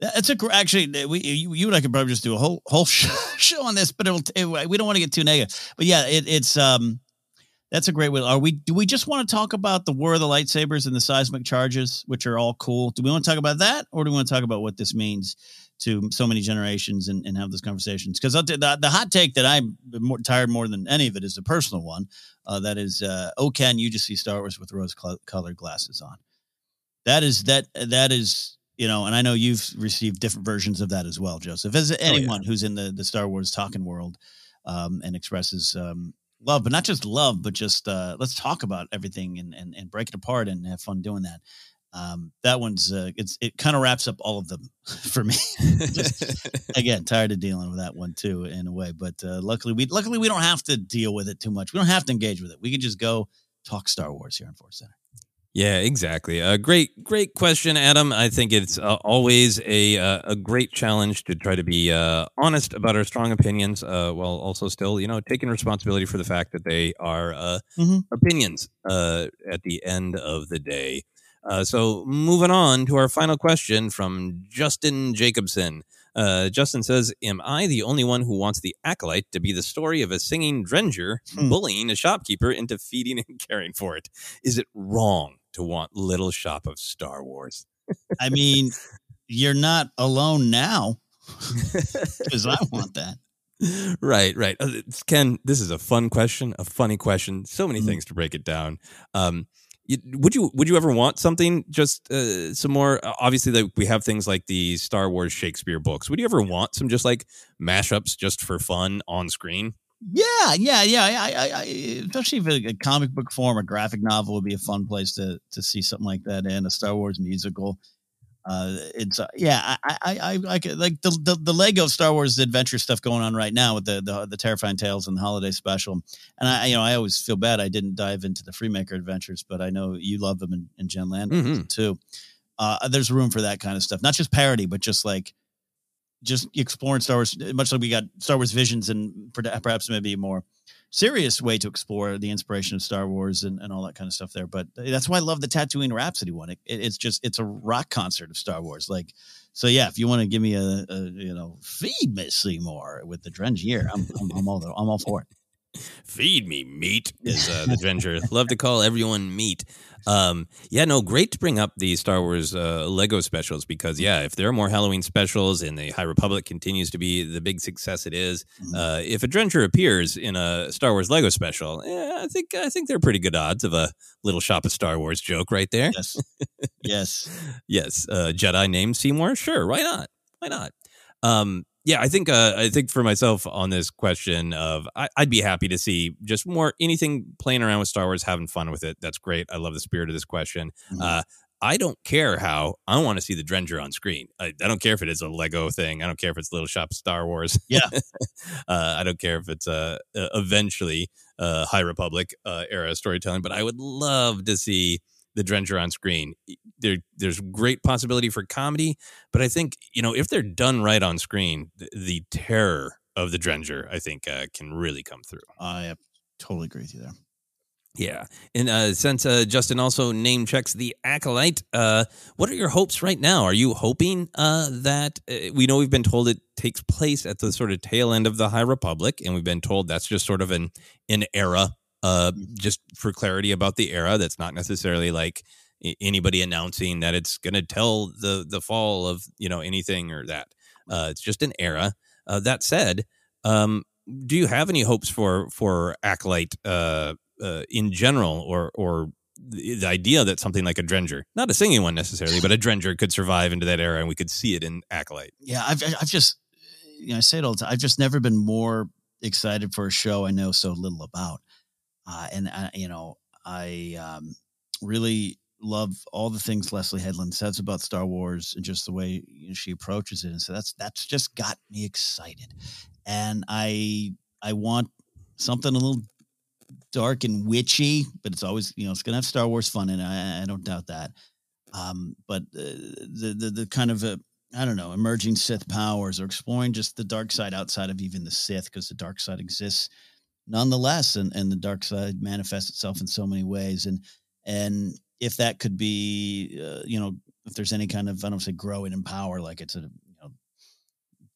That's actually, you and I could probably just do a whole show on this, but we don't want to get too negative. But yeah, it's that's a great way. Do we just want to talk about the War of the Lightsabers and the seismic charges, which are all cool? Do we want to talk about that, or do we want to talk about what this means to so many generations and have those conversations? Because the hot take that I'm tired more than any of it is the personal one. That is, oh, Ken, you just see Star Wars with rose-colored glasses on. That is. You know, and I know you've received different versions of that as well, Joseph, as anyone who's in the Star Wars talking world, and expresses love, but not just love, but just let's talk about everything and break it apart and have fun doing that. That one's it kind of wraps up all of them for me. Just, again, tired of dealing with that one too in a way, but luckily we don't have to deal with it too much. We don't have to engage with it. We can just go talk Star Wars here on Force Center. Yeah, exactly. Great question, Adam. I think it's always a great challenge to try to be honest about our strong opinions, while also still, you know, taking responsibility for the fact that they are opinions at the end of the day. So moving on to our final question from Justin Jacobson. Justin says, am I the only one who wants The Acolyte to be the story of a singing Drenger bullying a shopkeeper into feeding and caring for it? Is it wrong to want Little Shop of Star Wars? I mean, you're not alone now, because I want that. Right. Ken, this is a fun question, a funny question. So many things to break it down. Would you ever want something, just some more? Obviously, like, we have things like the Star Wars Shakespeare books. Would you ever want some just like mashups just for fun on screen? Yeah. I especially if a comic book form, a graphic novel would be a fun place to see something like that, and a Star Wars musical. I like the Lego Star Wars adventure stuff going on right now with the Terrifying Tales and the holiday special. And I always feel bad I didn't dive into the Freemaker adventures, but I know you love them, and Jen Land too. There's room for that kind of stuff, not just parody, but just like just exploring Star Wars, much like we got Star Wars Visions, and perhaps maybe a more serious way to explore the inspiration of Star Wars and all that kind of stuff there. But that's why I love the Tatooine Rhapsody one. It's a rock concert of Star Wars. Like, so yeah, if you want to give me a you know, feed me Seymour with the Drengier, I'm all for it. Feed me meat is the Drenger. Love to call everyone meat. Great to bring up the Star Wars Lego specials, because if there are more Halloween specials and the High Republic continues to be the big success it is, if a Drencher appears in a Star Wars Lego special, I think they're pretty good odds of a Little Shop of Star Wars joke right there. Yes. Jedi named Seymour, sure, why not? I think for myself on this question of I'd be happy to see just more anything playing around with Star Wars, having fun with it. That's great. I love the spirit of this question. I don't care how. I want to see the Drenger on screen. I don't care if it is a Lego thing. I don't care if it's Little Shop Star Wars. I don't care if it's eventually High Republic era storytelling, but I would love to see the Drencher on screen. There's great possibility for comedy, but I think, you know, if they're done right on screen, the terror of the Drencher, I think, can really come through. I totally agree with you there. Yeah. And since Justin also name checks the Acolyte, what are your hopes right now? Are you hoping that we know we've been told it takes place at the sort of tail end of the High Republic, and we've been told that's just sort of an era, just for clarity about the era. That's not necessarily like anybody announcing that it's going to tell the fall of, you know, anything or that. It's just an era. That said, do you have any hopes for Acolyte in general, or the idea that something like a Drencher, not a singing one necessarily, but a Drencher could survive into that era and we could see it in Acolyte? Yeah, I've just, you know, I say it all the time. I've just never been more excited for a show I know so little about. I really love all the things Leslie Headland says about Star Wars and just the way, you know, she approaches it. And so that's just got me excited. And I want something a little dark and witchy, but it's always, you know, it's going to have Star Wars fun. And I don't doubt that. But the kind of, I don't know, emerging Sith powers, or exploring just the dark side outside of even the Sith, because the dark side exists nonetheless. And the dark side manifests itself in so many ways. And if that could be, you know, if there's any kind of, I don't say growing in power, like it's a, you know,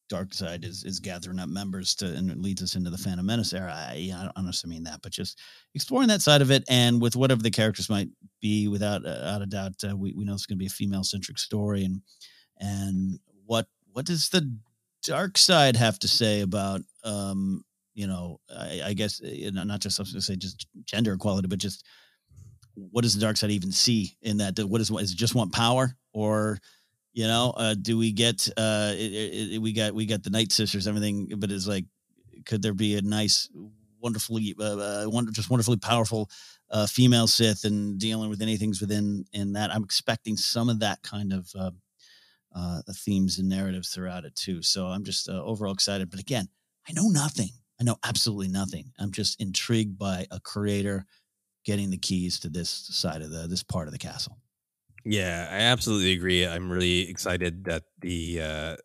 dark side is gathering up members to, and it leads us into the Phantom Menace era. I don't honestly mean that, but just exploring that side of it, and with whatever the characters might be, without out of doubt, we know it's going to be a female centric story, and what does the dark side have to say about, you know, I guess, you know, not just, I was going to say just gender equality, but just, what does the dark side even see in that? What is it just want power, or, you know, do we get, we got the Night Sisters, everything, but it's like, could there be a nice, wonderfully, just wonderfully powerful, female Sith, and dealing with anything's within in that? I'm expecting some of that kind of, themes and narratives throughout it too. So I'm just overall excited, but again, I know nothing. I know absolutely nothing. I'm just intrigued by a creator getting the keys to this side of this part of the castle. Yeah, I absolutely agree. I'm really excited that the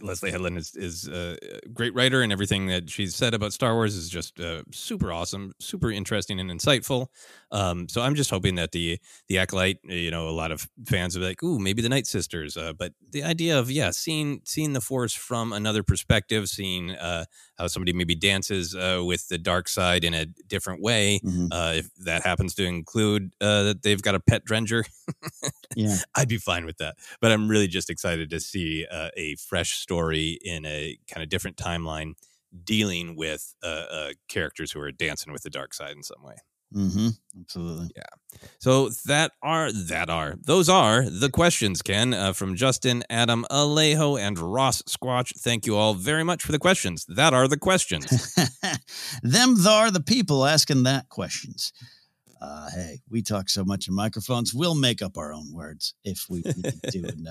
Leslie Headland is a great writer, and everything that she's said about Star Wars is just super awesome, super interesting, and insightful. So I'm just hoping that the Acolyte, you know, a lot of fans are like, ooh, maybe the Night Sisters. But the idea of, yeah, seeing the Force from another perspective, seeing how somebody maybe dances with the dark side in a different way, mm-hmm. If that happens to include that they've got a pet Drencher. Yeah, I'd be fine with that. But I'm really just excited to see a fresh story in a kind of different timeline dealing with characters who are dancing with the dark side in some way. Mm-hmm. Absolutely. Yeah. So those are the questions, Ken, from Justin, Adam, Alejo, and Ross Squatch. Thank you all very much for the questions. That are the questions. Them thar the people asking that questions. Hey, we talk so much in microphones. We'll make up our own words if we do, and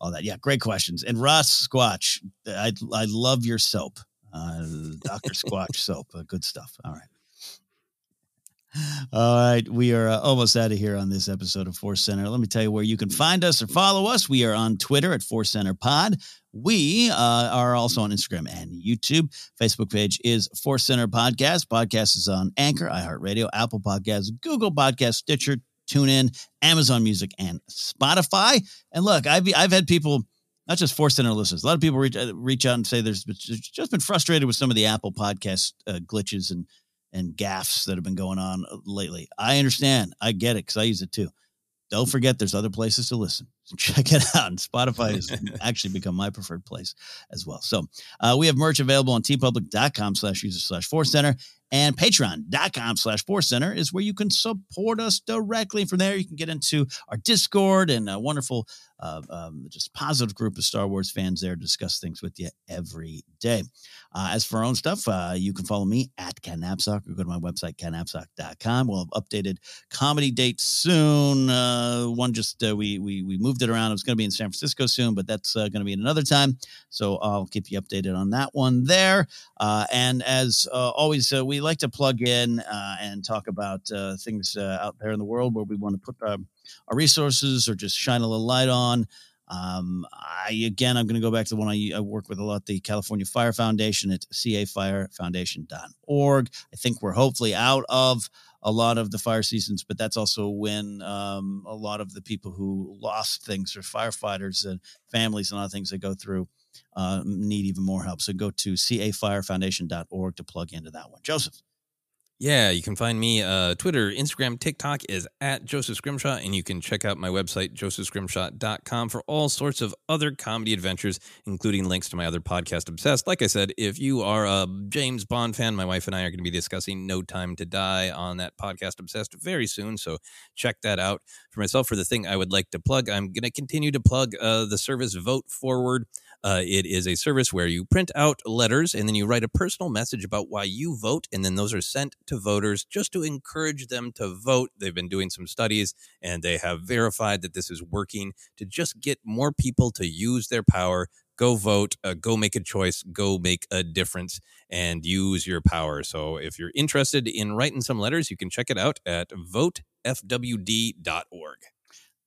all that. Yeah, great questions. And Ross Squatch, I love your soap, Dr. Squatch soap. Good stuff. All right. We are almost out of here on this episode of Force Center. Let me tell you where you can find us or follow us. We are on Twitter at Force Center Pod. We are also on Instagram and YouTube. Facebook page is Force Center Podcast. Podcast is on Anchor, iHeartRadio, Apple Podcasts, Google Podcasts, Stitcher, TuneIn, Amazon Music, and Spotify. And look, I've had people, not just Force Center listeners, a lot of people reach out and say there's just been frustrated with some of the Apple Podcast glitches and gaffes that have been going on lately. I understand. I get it, because I use it too. Don't forget, there's other places to listen. Check it out. And Spotify has actually become my preferred place as well. So we have merch available on tpublic.com/user/Force Center, and patreon.com/Force Center is where you can support us directly. From there, you can get into our Discord and a wonderful, just positive group of Star Wars fans there to discuss things with you every day. As for our own stuff, you can follow me at Ken Napsock, or go to my website, kennapsock.com. We'll have updated comedy dates soon. We moved it around. It was going to be in San Francisco soon, but that's going to be at another time. So I'll keep you updated on that one there. And as always, we like to plug in and talk about things out there in the world where we want to put our resources or just shine a little light on. I'm going to go back to the one I work with a lot, the California Fire Foundation at cafirefoundation.org. I think we're hopefully out of a lot of the fire seasons, but that's also when a lot of the people who lost things or firefighters and families and other things that go through need even more help. So go to cafirefoundation.org to plug into that one. Joseph. Yeah, you can find me Twitter, Instagram, TikTok is at Joseph Scrimshaw, and you can check out my website, josephscrimshaw.com, for all sorts of other comedy adventures, including links to my other podcast, Obsessed. Like I said, if you are a James Bond fan, my wife and I are going to be discussing No Time to Die on that podcast, Obsessed, very soon, so check that out. For myself, for the thing I would like to plug, I'm going to continue to plug the service Vote Forward. It is a service where you print out letters and then you write a personal message about why you vote, and then those are sent to voters just to encourage them to vote. They've been doing some studies and they have verified that this is working to just get more people to use their power. Go vote, go make a choice, go make a difference, and use your power. So if you're interested in writing some letters, you can check it out at votefwd.org.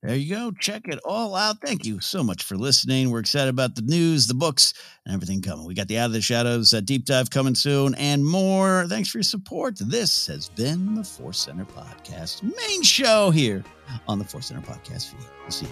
There you go. Check it all out. Thank you so much for listening. We're excited about the news, the books, and everything coming. We got the Out of the Shadows deep dive coming soon and more. Thanks for your support. This has been the Force Center Podcast, main show here on the Force Center Podcast feed. We'll see you.